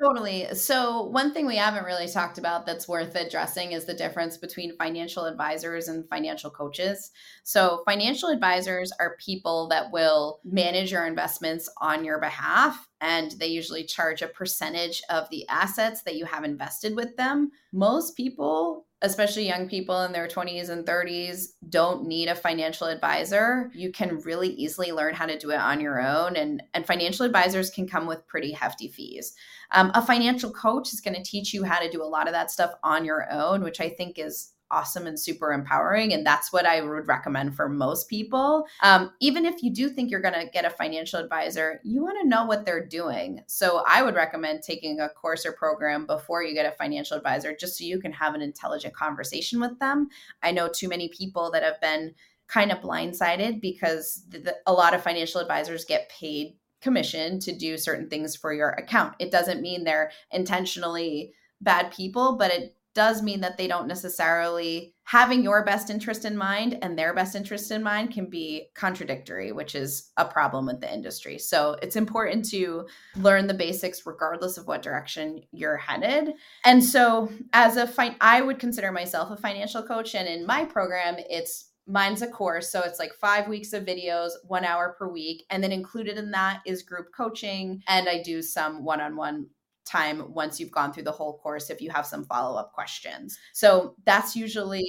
Totally. So one thing we haven't really talked about that's worth addressing is the difference between financial advisors and financial coaches. So financial advisors are people that will manage your investments on your behalf, and they usually charge a percentage of the assets that you have invested with them. Most people, especially young people in their twenties and thirties, don't need a financial advisor. You can really easily learn how to do it on your own. And, and financial advisors can come with pretty hefty fees. Um, a financial coach is going to teach you how to do a lot of that stuff on your own, which I think is awesome and super empowering. And that's what I would recommend for most people. Um, even if you do think you're going to get a financial advisor, you want to know what they're doing. So I would recommend taking a course or program before you get a financial advisor, just so you can have an intelligent conversation with them. I know too many people that have been kind of blindsided because the, a lot of financial advisors get paid commission to do certain things for your account. It doesn't mean they're intentionally bad people, but it does mean that they don't necessarily having your best interest in mind and their best interest in mind can be contradictory, which is a problem with the industry. So it's important to learn the basics regardless of what direction you're headed. And so as a fin- I would consider myself a financial coach, and in my program, it's mine's a course. So it's like five weeks of videos, one hour per week. And then included in that is group coaching. And I do some one-on-one time once you've gone through the whole course if you have some follow-up questions. So that's usually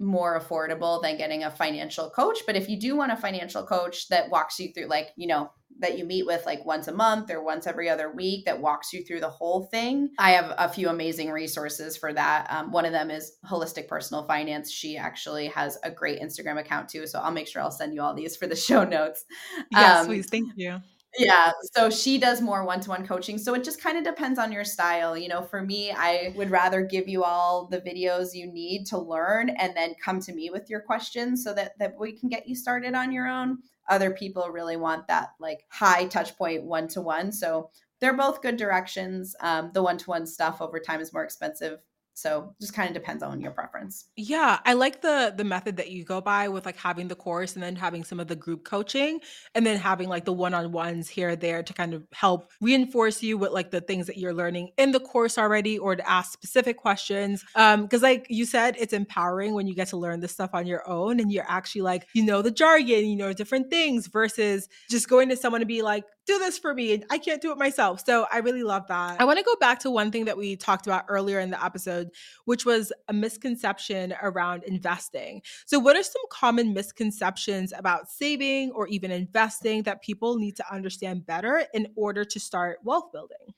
more affordable than getting a financial coach. But if you do want a financial coach that walks you through, like, you know, that you meet with like once a month or once every other week that walks you through the whole thing, I have a few amazing resources for that. Um, one of them is Holistic Personal Finance. She actually has a great Instagram account too. So I'll make sure I'll send you all these for the show notes. Yes, um, please. Thank you. Yeah. So she does more one-to-one coaching. So it just kind of depends on your style. You know, for me, I would rather give you all the videos you need to learn and then come to me with your questions so that, that we can get you started on your own. Other people really want that like high touch point one-to-one. So they're both good directions. Um, the one-to-one stuff over time is more expensive. So just kind of depends on your preference. Yeah. I like the the method that you go by with like having the course and then having some of the group coaching and then having like the one-on-ones here or there to kind of help reinforce you with like the things that you're learning in the course already, or to ask specific questions. Um, Cause like you said, it's empowering when you get to learn this stuff on your own and you're actually like, you know, the jargon, you know, different things versus just going to someone to be like, do this for me. I can't do it myself. So I really love that. I want to go back to one thing that we talked about earlier in the episode, which was a misconception around investing. So what are some common misconceptions about saving or even investing that people need to understand better in order to start wealth building?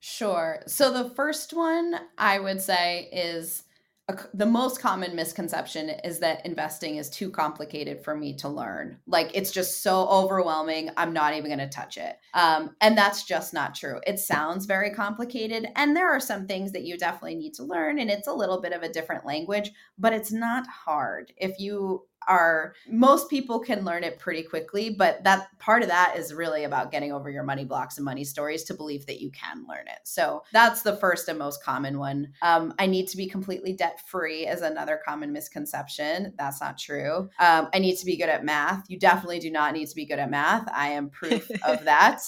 Sure. So the first one I would say is a, the most common misconception is that investing is too complicated for me to learn. Like, it's just so overwhelming. I'm not even going to touch it. Um, and that's just not true. It sounds very complicated. And there are some things that you definitely need to learn. And it's a little bit of a different language, but it's not hard. If you are, most people can learn it pretty quickly, but that part of that is really about getting over your money blocks and money stories to believe that you can learn it. So that's the first and most common one. Um, I need to be completely debt-free is another common misconception. That's not true. Um, I need to be good at math. You definitely do not need to be good at math. I am proof of that.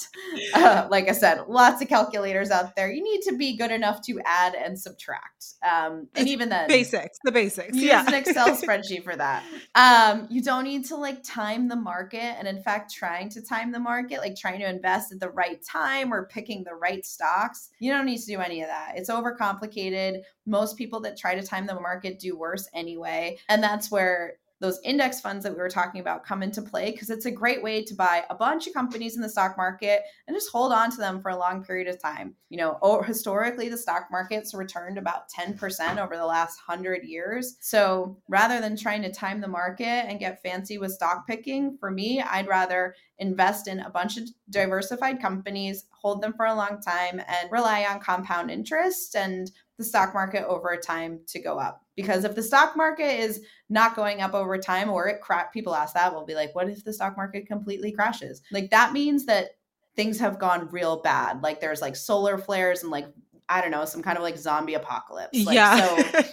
Uh, like I said, lots of calculators out there. You need to be good enough to add and subtract. Um, and even then, basics, the basics. Use yeah. an Excel spreadsheet for that. Um, Um, you don't need to like time the market. And in fact, trying to time the market, like trying to invest at the right time or picking the right stocks, you don't need to do any of that. It's overcomplicated. Most people that try to time the market do worse anyway. And that's where those index funds that we were talking about come into play, because it's a great way to buy a bunch of companies in the stock market and just hold on to them for a long period of time. You know, historically, the stock market's returned about ten percent over the last one hundred years. So rather than trying to time the market and get fancy with stock picking, for me, I'd rather invest in a bunch of diversified companies, hold them for a long time, and rely on compound interest and the stock market over time to go up. Because if the stock market is not going up over time, or it cra- people ask that, we'll be like, what if the stock market completely crashes? Like, that means that things have gone real bad. Like, there's like solar flares and like, I don't know, some kind of like zombie apocalypse. Like, yeah.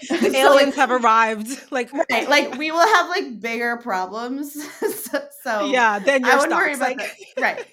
So, the aliens so, have arrived. Like, right, like we will have like bigger problems. so, so yeah, then your I wouldn't worry about like- that. Right.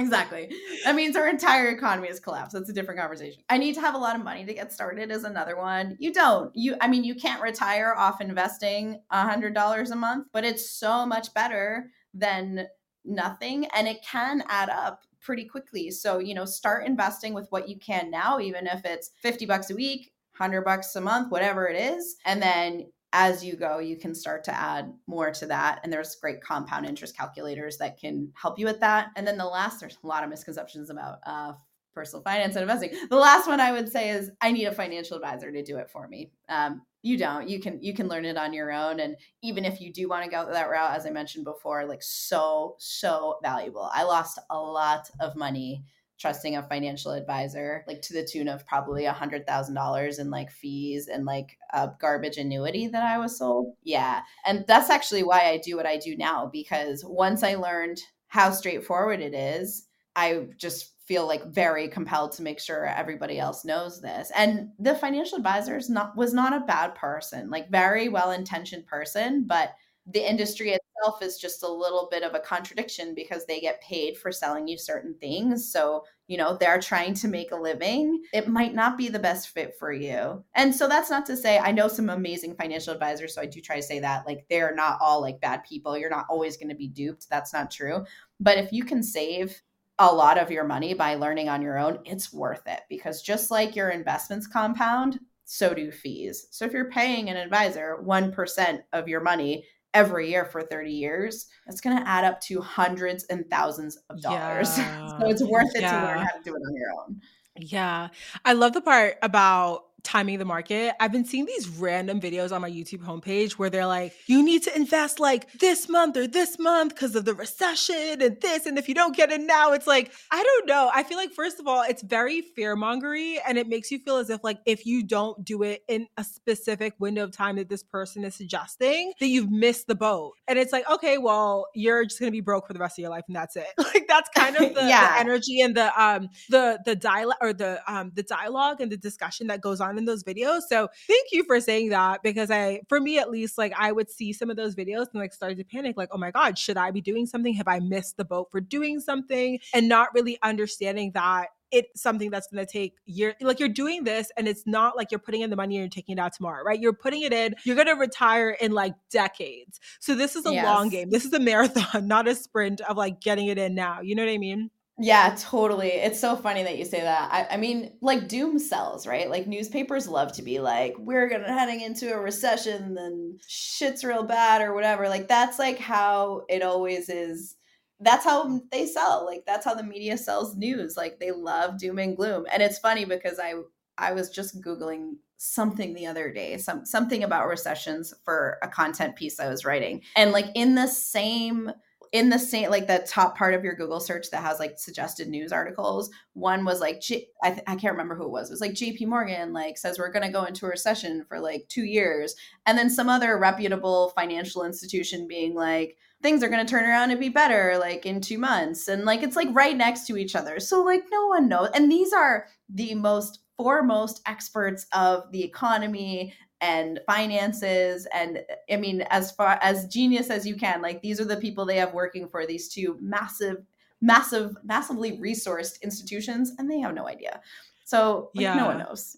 Exactly. That means our entire economy has collapsed. That's a different conversation. I need to have a lot of money to get started is another one. You don't. You, I mean, you can't retire off investing one hundred dollars a month, but it's so much better than nothing. And it can add up pretty quickly. So, you know, start investing with what you can now, even if it's fifty bucks a week, one hundred bucks a month, whatever it is. And then as you go, you can start to add more to that. And there's great compound interest calculators that can help you with that. And then the last, there's a lot of misconceptions about uh, personal finance and investing. The last one I would say is, I need a financial advisor to do it for me. Um, you don't, you can, you can learn it on your own. And even if you do want to go that route, as I mentioned before, like so, so valuable. I lost a lot of money trusting a financial advisor, like to the tune of probably a hundred thousand dollars in like fees and like a garbage annuity that I was sold. Yeah. And that's actually why I do what I do now, because once I learned how straightforward it is, I just feel like very compelled to make sure everybody else knows this. And the financial advisor is not, was not a bad person, like very well-intentioned person, but the industry itself is just a little bit of a contradiction because they get paid for selling you certain things. So, you know, they're trying to make a living. It might not be the best fit for you. And so that's not to say, I know some amazing financial advisors, so I do try to say that, like, they're not all like bad people. You're not always going to be duped. That's not true. But if you can save a lot of your money by learning on your own, it's worth it, because just like your investments compound, so do fees. So if you're paying an advisor one percent of your money every year for thirty years, that's going to add up to hundreds and thousands of dollars. Yeah. So it's worth it yeah. to learn how to do it on your own. Yeah. I love the part about timing the market. I've been seeing these random videos on my YouTube homepage where they're like, you need to invest like this month or this month because of the recession and this. And if you don't get it now, it's like, I don't know. I feel like, first of all, it's very fear-mongery, and it makes you feel as if like, if you don't do it in a specific window of time that this person is suggesting, that you've missed the boat. And it's like, okay, well, you're just going to be broke for the rest of your life and that's it. Like that's kind of the, yeah. the energy and the, um, the, the dialogue or the, um, the dialogue and the discussion that goes on in those videos. So thank you for saying that, because I, for me at least, like I would see some of those videos and like started to panic, like, oh my God, should I be doing something? Have I missed the boat for doing something? And not really understanding that it's something that's going to take years. Like you're doing this and it's not like you're putting in the money and you're taking it out tomorrow, right? You're putting it in, you're going to retire in like decades. So this is a yes. long game. This is a marathon, not a sprint of like getting it in now. You know what I mean? Yeah, totally. It's so funny that you say that. I, I mean, like doom sells, right? Like newspapers love to be like, we're gonna heading into a recession and shit's real bad or whatever. Like that's like how it always is. That's how they sell. Like that's how the media sells news. Like they love doom and gloom. And it's funny because I I was just Googling something the other day, some something about recessions for a content piece I was writing. And like in the same In the same, like the top part of your Google search that has like suggested news articles, one was like, G- I, th- I can't remember who it was. It was like J P Morgan, like says we're going to go into a recession for like two years. And then some other reputable financial institution being like, things are going to turn around and be better like in two months. And like, it's like right next to each other. So like no one knows. And these are the most foremost experts of the economy and finances. And I mean, as far as genius as you can, like these are the people they have working for these two massive, massive, massively resourced institutions, and they have no idea. So like, yeah. no one knows.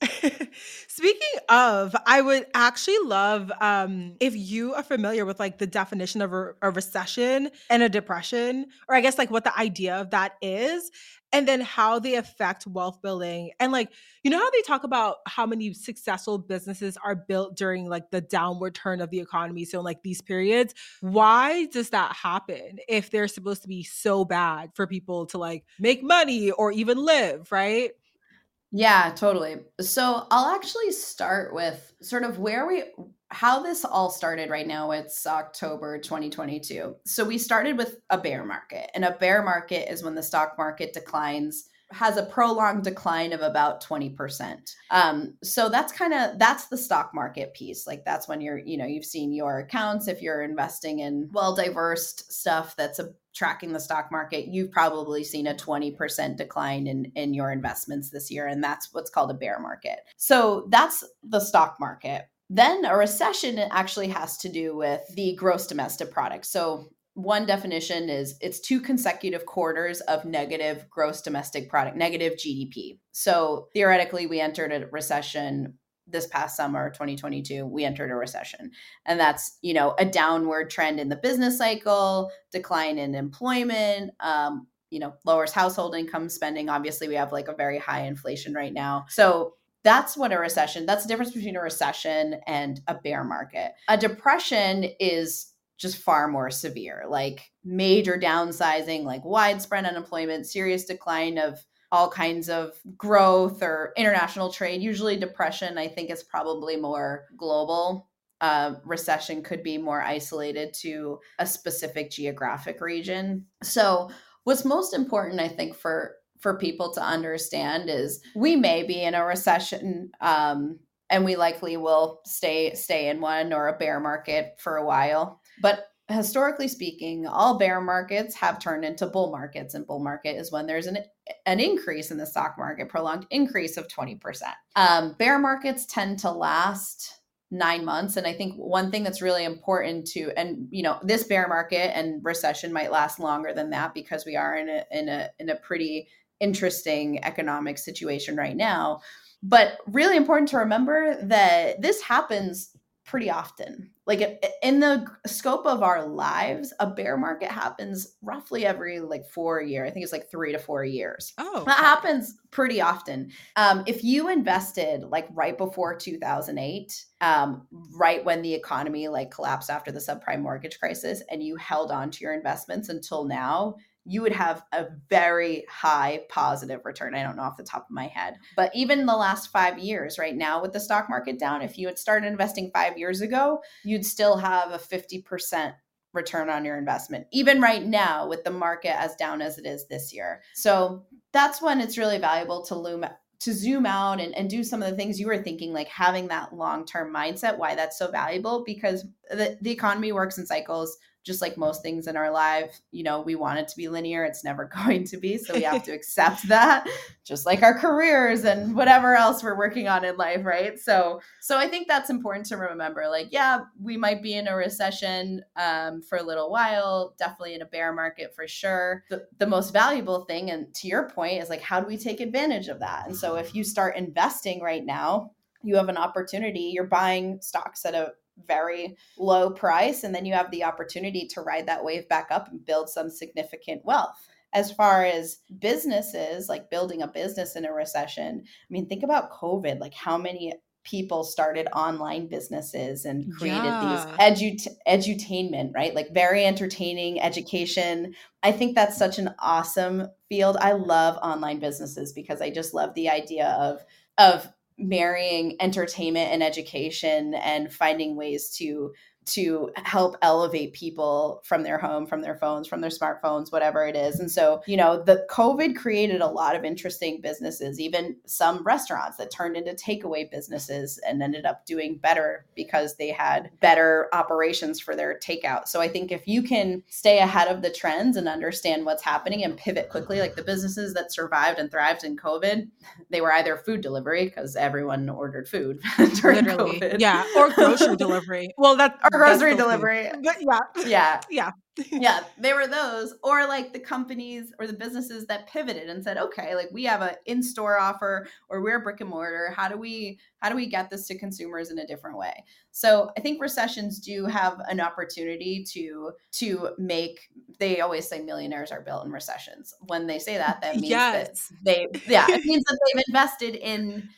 Speaking of, I would actually love um, if you are familiar with like the definition of a, a recession and a depression, or I guess like what the idea of that is, and then how they affect wealth building. And like, you know how they talk about how many successful businesses are built during like the downward turn of the economy. So in like these periods, why does that happen if they're supposed to be so bad for people to like make money or even live, right? Yeah, totally. So I'll actually start with sort of where we, how this all started right now. It's October twenty twenty-two. So we started with a bear market, and a bear market is when the stock market declines, has a prolonged decline of about twenty percent. Um, so that's kind of, that's the stock market piece. Like that's when you're, you know, you've seen your accounts, if you're investing in well-diverse stuff that's a tracking the stock market, you've probably seen a twenty percent decline in, in your investments this year. And that's what's called a bear market. So that's the stock market. Then a recession actually has to do with the gross domestic product. So one definition is it's two consecutive quarters of negative gross domestic product, negative G D P. So theoretically, we entered a recession this past summer, twenty twenty-two, we entered a recession. And that's, you know, a downward trend in the business cycle, decline in employment, um, you know, lowers household income spending. Obviously, we have like a very high inflation right now. So that's what a recession, that's the difference between a recession and a bear market. A depression is just far more severe, like major downsizing, like widespread unemployment, serious decline of all kinds of growth or international trade. Usually depression, I think, is probably more global. Uh, recession could be more isolated to a specific geographic region. So what's most important, I think, for, for people to understand is we may be in a recession, um, and we likely will stay, stay in one, or a bear market for a while. But historically speaking, all bear markets have turned into bull markets, and bull market is when there's an an increase in the stock market, prolonged increase of twenty percent. Um, bear markets tend to last nine months. And I think one thing that's really important to, and you know, this bear market and recession might last longer than that because we are in a in a in a pretty interesting economic situation right now. But really important to remember that this happens pretty often. Like in the scope of our lives, a bear market happens roughly every like four years. I think it's like three to four years. Oh, that happens pretty often. Um, if you invested like right before two thousand eight, um, right when the economy like collapsed after the subprime mortgage crisis, and you held on to your investments until now, you would have a very high positive return. I don't know off the top of my head, but even the last five years right now with the stock market down, if you had started investing five years ago, you'd still have a fifty percent return on your investment, even right now with the market as down as it is this year. So that's when it's really valuable to loom to zoom out and, and do some of the things you were thinking, like having that long-term mindset, why that's so valuable, because the, the economy works in cycles. Just like most things in our life, you know, we want it to be linear. It's never going to be. So we have to accept that, just like our careers and whatever else we're working on in life, right? So so I think that's important to remember. Like, yeah, we might be in a recession um, for a little while, definitely in a bear market for sure. The, the most valuable thing, and to your point, is like, how do we take advantage of that? And so if you start investing right now, you have an opportunity. You're buying stocks at a very low price, and then you have the opportunity to ride that wave back up and build some significant wealth. As far as businesses, like building a business in a recession, I mean, think about COVID, like how many people started online businesses and created yeah. these edu- edutainment, right? Like very entertaining education. I think that's such an awesome field. I love online businesses because I just love the idea of, of marrying entertainment and education and finding ways to to help elevate people from their home, from their phones, from their smartphones, whatever it is. And so, you know, the COVID created a lot of interesting businesses, even some restaurants that turned into takeaway businesses and ended up doing better because they had better operations for their takeout. So I think if you can stay ahead of the trends and understand what's happening and pivot quickly, like the businesses that survived and thrived in COVID, they were either food delivery because everyone ordered food during Literally. COVID. Yeah. Or grocery delivery. Well, that's grocery delivery. But yeah. Yeah. Yeah. Yeah. They were those, or like the companies or the businesses that pivoted and said, okay, like we have an in-store offer, or we're brick and mortar. How do we, how do we get this to consumers in a different way? So I think recessions do have an opportunity to, to make, they always say millionaires are built in recessions. When they say that, that means yes. that they, yeah, it means that they've invested in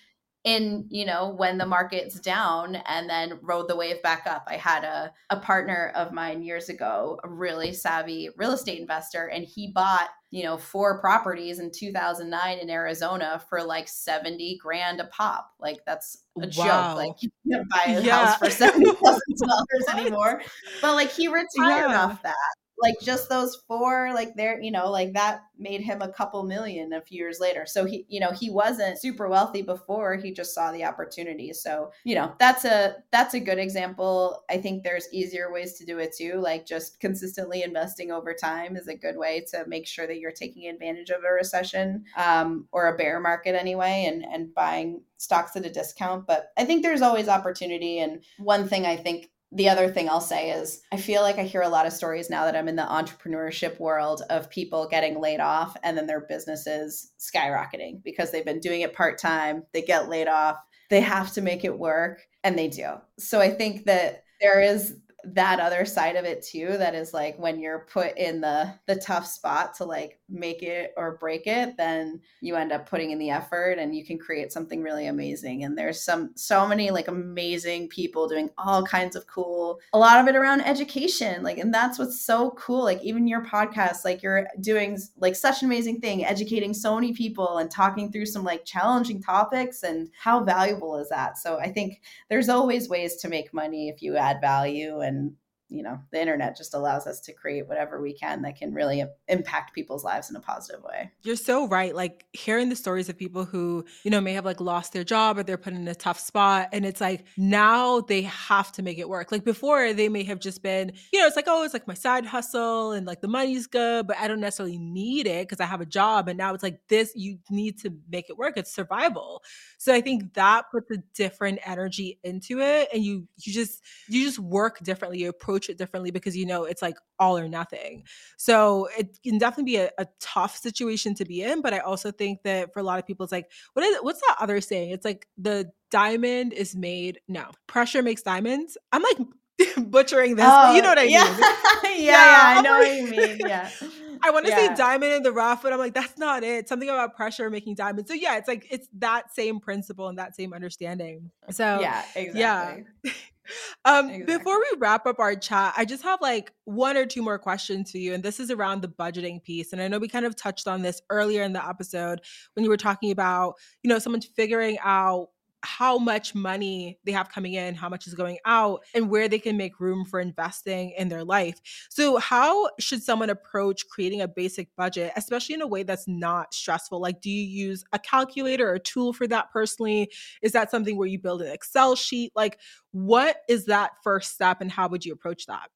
in, you know, when the market's down and then rode the wave back up. I had a, a partner of mine years ago, a really savvy real estate investor, and he bought, you know, four properties in two thousand nine in Arizona for like seventy grand a pop. Like that's a wow. joke. Like you can't buy a yeah. house for seventy thousand dollars anymore. But like he retired yeah. off that. Like just those four, like there, you know, like that made him a couple million a few years later. So he, you know, he wasn't super wealthy before, he just saw the opportunity. So, you know, that's a, that's a good example. I think there's easier ways to do it too. Like just consistently investing over time is a good way to make sure that you're taking advantage of a recession um, or a bear market anyway, and, and buying stocks at a discount. But I think there's always opportunity. And one thing I think The other thing I'll say is I feel like I hear a lot of stories now that I'm in the entrepreneurship world of people getting laid off and then their businesses skyrocketing because they've been doing it part-time, they get laid off, they have to make it work, and they do. So I think that there is that other side of it too, that is like when you're put in the the tough spot to like make it or break it, then you end up putting in the effort and you can create something really amazing. And there's some so many like amazing people doing all kinds of cool, a lot of it around education, like, and that's what's so cool. Like even your podcast, like you're doing like such an amazing thing, educating so many people and talking through some like challenging topics, and how valuable is that? So I think there's always ways to make money if you add value. And And, you know, the internet just allows us to create whatever we can that can really impact people's lives in a positive way. You're so right. Like hearing the stories of people who, you know, may have like lost their job or they're put in a tough spot. And it's like, now they have to make it work. Like before they may have just been, you know, it's like, oh, it's like my side hustle and like the money's good, but I don't necessarily need it because I have a job. And now it's like this, you need to make it work. It's survival. So I think that puts a different energy into it. And you, you just, you just work differently. You approach it differently because you know it's like all or nothing. So it can definitely be a, a tough situation to be in. But I also think that for a lot of people, it's like, what is it? What's that other saying? It's like the diamond is made. No, pressure makes diamonds. I'm like butchering this, oh, but you know what I yeah. mean. yeah, yeah, yeah, I know what you mean. Yeah. I want to yeah. say diamond in the rough, but I'm like, that's not it. Something about pressure making diamonds. So yeah, it's like, it's that same principle and that same understanding. So yeah, exactly. Yeah. um, exactly. Before we wrap up our chat, I just have like one or two more questions for you. And this is around the budgeting piece. And I know we kind of touched on this earlier in the episode when you were talking about, you know, someone figuring out how much money they have coming in, how much is going out, and where they can make room for investing in their life. So how should someone approach creating a basic budget, especially in a way that's not stressful? Like, do you use a calculator or a tool for that personally? Is that something where you build an Excel sheet? Like, what is that first step and how would you approach that?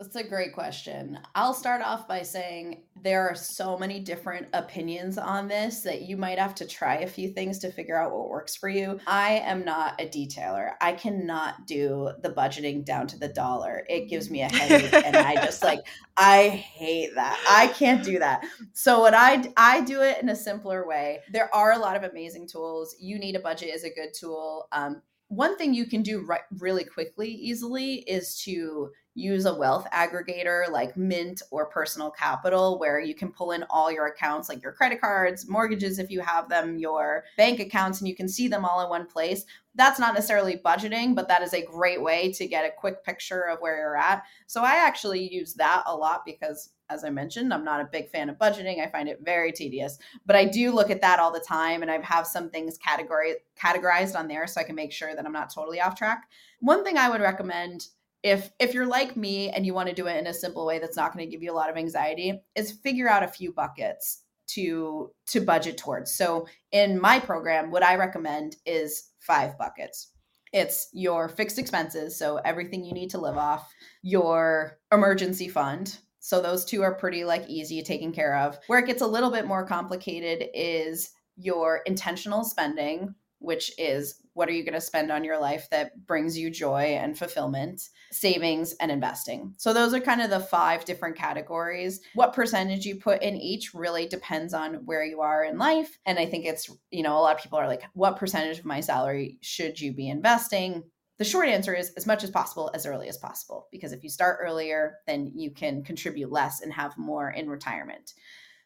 That's a great question. I'll start off by saying there are so many different opinions on this that you might have to try a few things to figure out what works for you. I am not a detailer. I cannot do the budgeting down to the dollar. It gives me a headache and I just like, I hate that. I can't do that. So what I, I do it in a simpler way. There are a lot of amazing tools. You Need a Budget is a good tool. Um, One thing you can do right, really quickly, easily, is to use a wealth aggregator like Mint or Personal Capital, where you can pull in all your accounts, like your credit cards, mortgages, if you have them, your bank accounts, and you can see them all in one place. That's not necessarily budgeting, but that is a great way to get a quick picture of where you're at. So I actually use that a lot because, as I mentioned, I'm not a big fan of budgeting. I find it very tedious, but I do look at that all the time. And I have some things category, categorized on there so I can make sure that I'm not totally off track. One thing I would recommend, if if you're like me and you want to do it in a simple way that's not going to give you a lot of anxiety, is figure out a few buckets to, to budget towards. So in my program, what I recommend is five buckets. It's your fixed expenses, so everything you need to live off, your emergency fund. So those two are pretty like easy taken care of. Where it gets a little bit more complicated is your intentional spending, which is what are you going to spend on your life that brings you joy and fulfillment, savings, and investing. So those are kind of the five different categories. What percentage you put in each really depends on where you are in life. And I think it's, you know, a lot of people are like, what percentage of my salary should you be investing? The short answer is as much as possible, as early as possible, because if you start earlier, then you can contribute less and have more in retirement.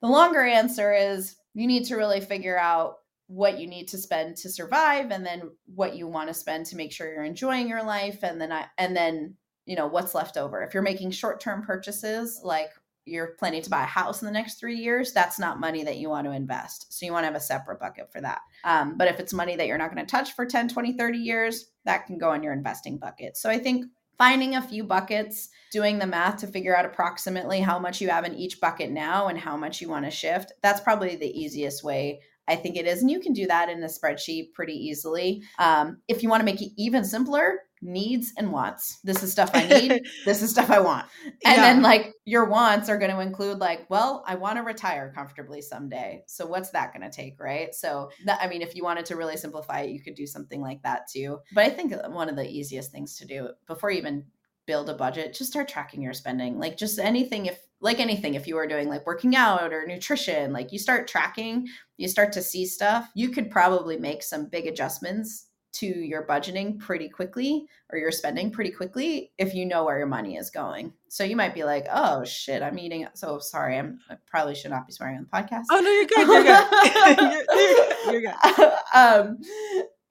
The longer answer is you need to really figure out what you need to spend to survive, and then what you want to spend to make sure you're enjoying your life. And then, I, and then, you know, what's left over. If you're making short-term purchases, like you're planning to buy a house in the next three years, that's not money that you want to invest. So you want to have a separate bucket for that. Um, but if it's money that you're not going to touch for ten, twenty, thirty years, that can go in your investing bucket. So I think finding a few buckets, doing the math to figure out approximately how much you have in each bucket now and how much you want to shift, that's probably the easiest way I think it is. And you can do that in a spreadsheet pretty easily. Um, if you want to make it even simpler, needs and wants. This is stuff I need. This is stuff I want. And yeah. then like your wants are going to include like, well, I want to retire comfortably someday. So what's that going to take? Right. So that, I mean, if you wanted to really simplify it, you could do something like that too. But I think one of the easiest things to do before you even build a budget, just start tracking your spending. Like just anything, if like anything, if you were doing like working out or nutrition, like you start tracking, you start to see stuff, you could probably make some big adjustments to your budgeting pretty quickly, or your spending pretty quickly, if you know where your money is going. So you might be like, oh shit, I'm eating. So sorry, I'm, I probably should not be swearing on the podcast. Oh no, you're good. You're good. you're, you're, you're good. Um,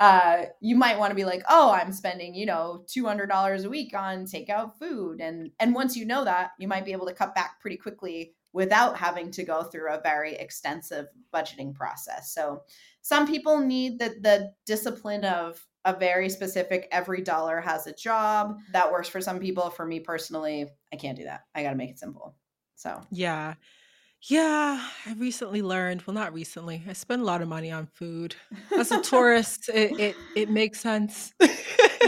uh, you might want to be like, oh, I'm spending, you know, two hundred dollars a week on takeout food. And, and once you know that, you might be able to cut back pretty quickly without having to go through a very extensive budgeting process. So some people need the, the discipline of a very specific, every dollar has a job. That works for some people. For me personally, I can't do that. I got to make it simple. So yeah. Yeah, I recently learned, well, not recently, I spend a lot of money on food. As a tourist, it, it it makes sense.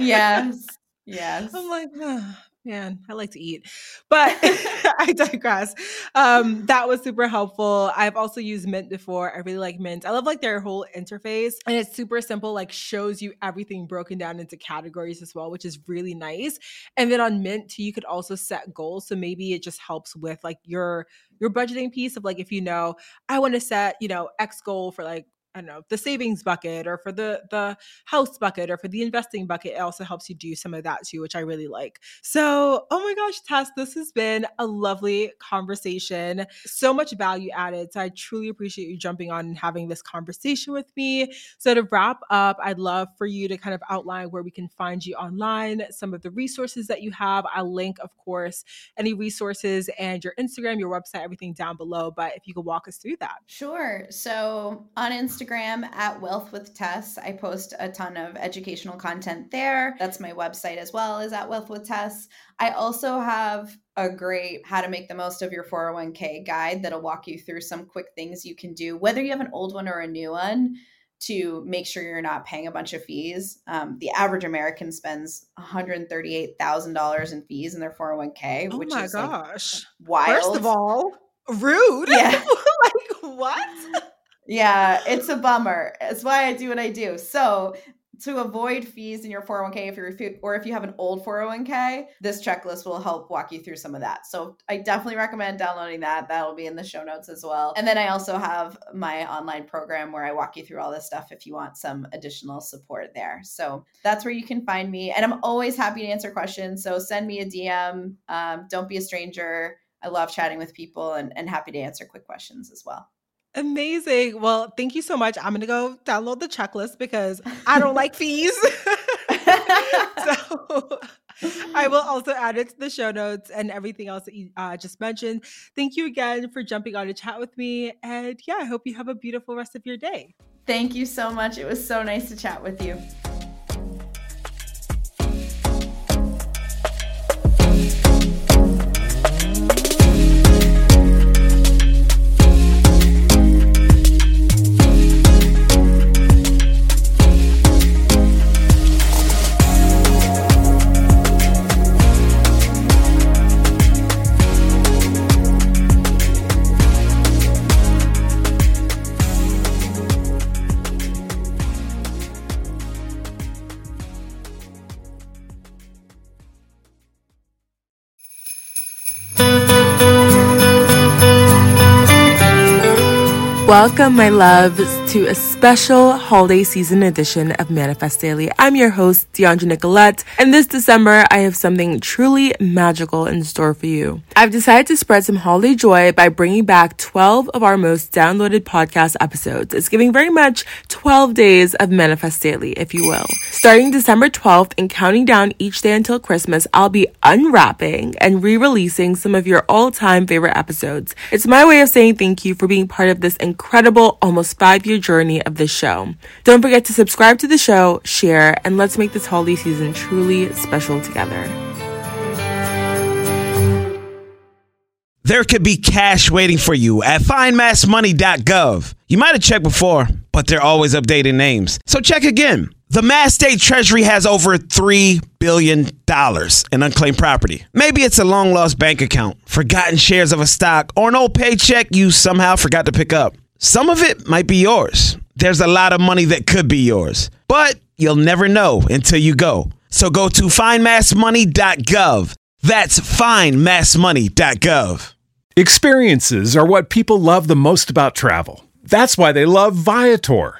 Yes, yes. I'm like, oh. Man, I like to eat, but I digress. Um, that was super helpful. I've also used Mint before. I really like Mint. I love like their whole interface, and it's super simple, like shows you everything broken down into categories as well, which is really nice. And then on Mint too, you could also set goals. So maybe it just helps with like your, your budgeting piece of like, if you know, I want to set, you know, X goal for like, I don't know, the savings bucket or for the the house bucket or for the investing bucket. It also helps you do some of that too, which I really like. So, oh my gosh, Tess, this has been a lovely conversation. So much value added. So I truly appreciate you jumping on and having this conversation with me. So to wrap up, I'd love for you to kind of outline where we can find you online, some of the resources that you have. I'll link, of course, any resources and your Instagram, your website, everything down below. But if you could walk us through that. Sure. So on Instagram at Wealth with Tess, I post a ton of educational content there. That's my website as well, is at Wealth with Tess. I also have a great how to make the most of your four oh one k guide that'll walk you through some quick things you can do, whether you have an old one or a new one, to make sure you're not paying a bunch of fees. Um, the average American spends one hundred thirty-eight thousand dollars in fees in their four oh one k, oh which my is gosh. Like wild. First of all, rude. Yeah. Like what? Yeah, it's a bummer. That's why I do what I do. So to avoid fees in your four oh one k, if you're or if you have an old four oh one k, this checklist will help walk you through some of that. So I definitely recommend downloading that. That'll be in the show notes as well. And then I also have my online program where I walk you through all this stuff if you want some additional support there. So that's where you can find me. And I'm always happy to answer questions. So send me a D M. Um, don't be a stranger. I love chatting with people and, and happy to answer quick questions as well. Amazing. Well, thank you so much. I'm going to go download the checklist because I don't like fees. So I will also add it to the show notes and everything else that you uh, just mentioned. Thank you again for jumping on to chat with me. And yeah, I hope you have a beautiful rest of your day. Thank you so much. It was so nice to chat with you. Welcome, my loves, to a special holiday season edition of Manifest Daily. I'm your host, Dheandra Nicolette, and this December, I have something truly magical in store for you. I've decided to spread some holiday joy by bringing back twelve of our most downloaded podcast episodes. It's giving very much twelve days of Manifest Daily, if you will. Starting December twelfth and counting down each day until Christmas, I'll be unwrapping and re-releasing some of your all-time favorite episodes. It's my way of saying thank you for being part of this incredible incredible almost five-year journey of this show. Don't forget to subscribe to the show, share, and let's make this holiday season truly special together. There could be cash waiting for you at find mass money dot gov. You might have checked before, but they're always updating names. So check again. The Mass State Treasury has over three billion dollars in unclaimed property. Maybe it's a long-lost bank account, forgotten shares of a stock, or an old paycheck you somehow forgot to pick up. Some of it might be yours. There's a lot of money that could be yours, but you'll never know until you go. So go to find mass money dot gov. That's find mass money dot gov. Experiences are what people love the most about travel. That's why they love Viator.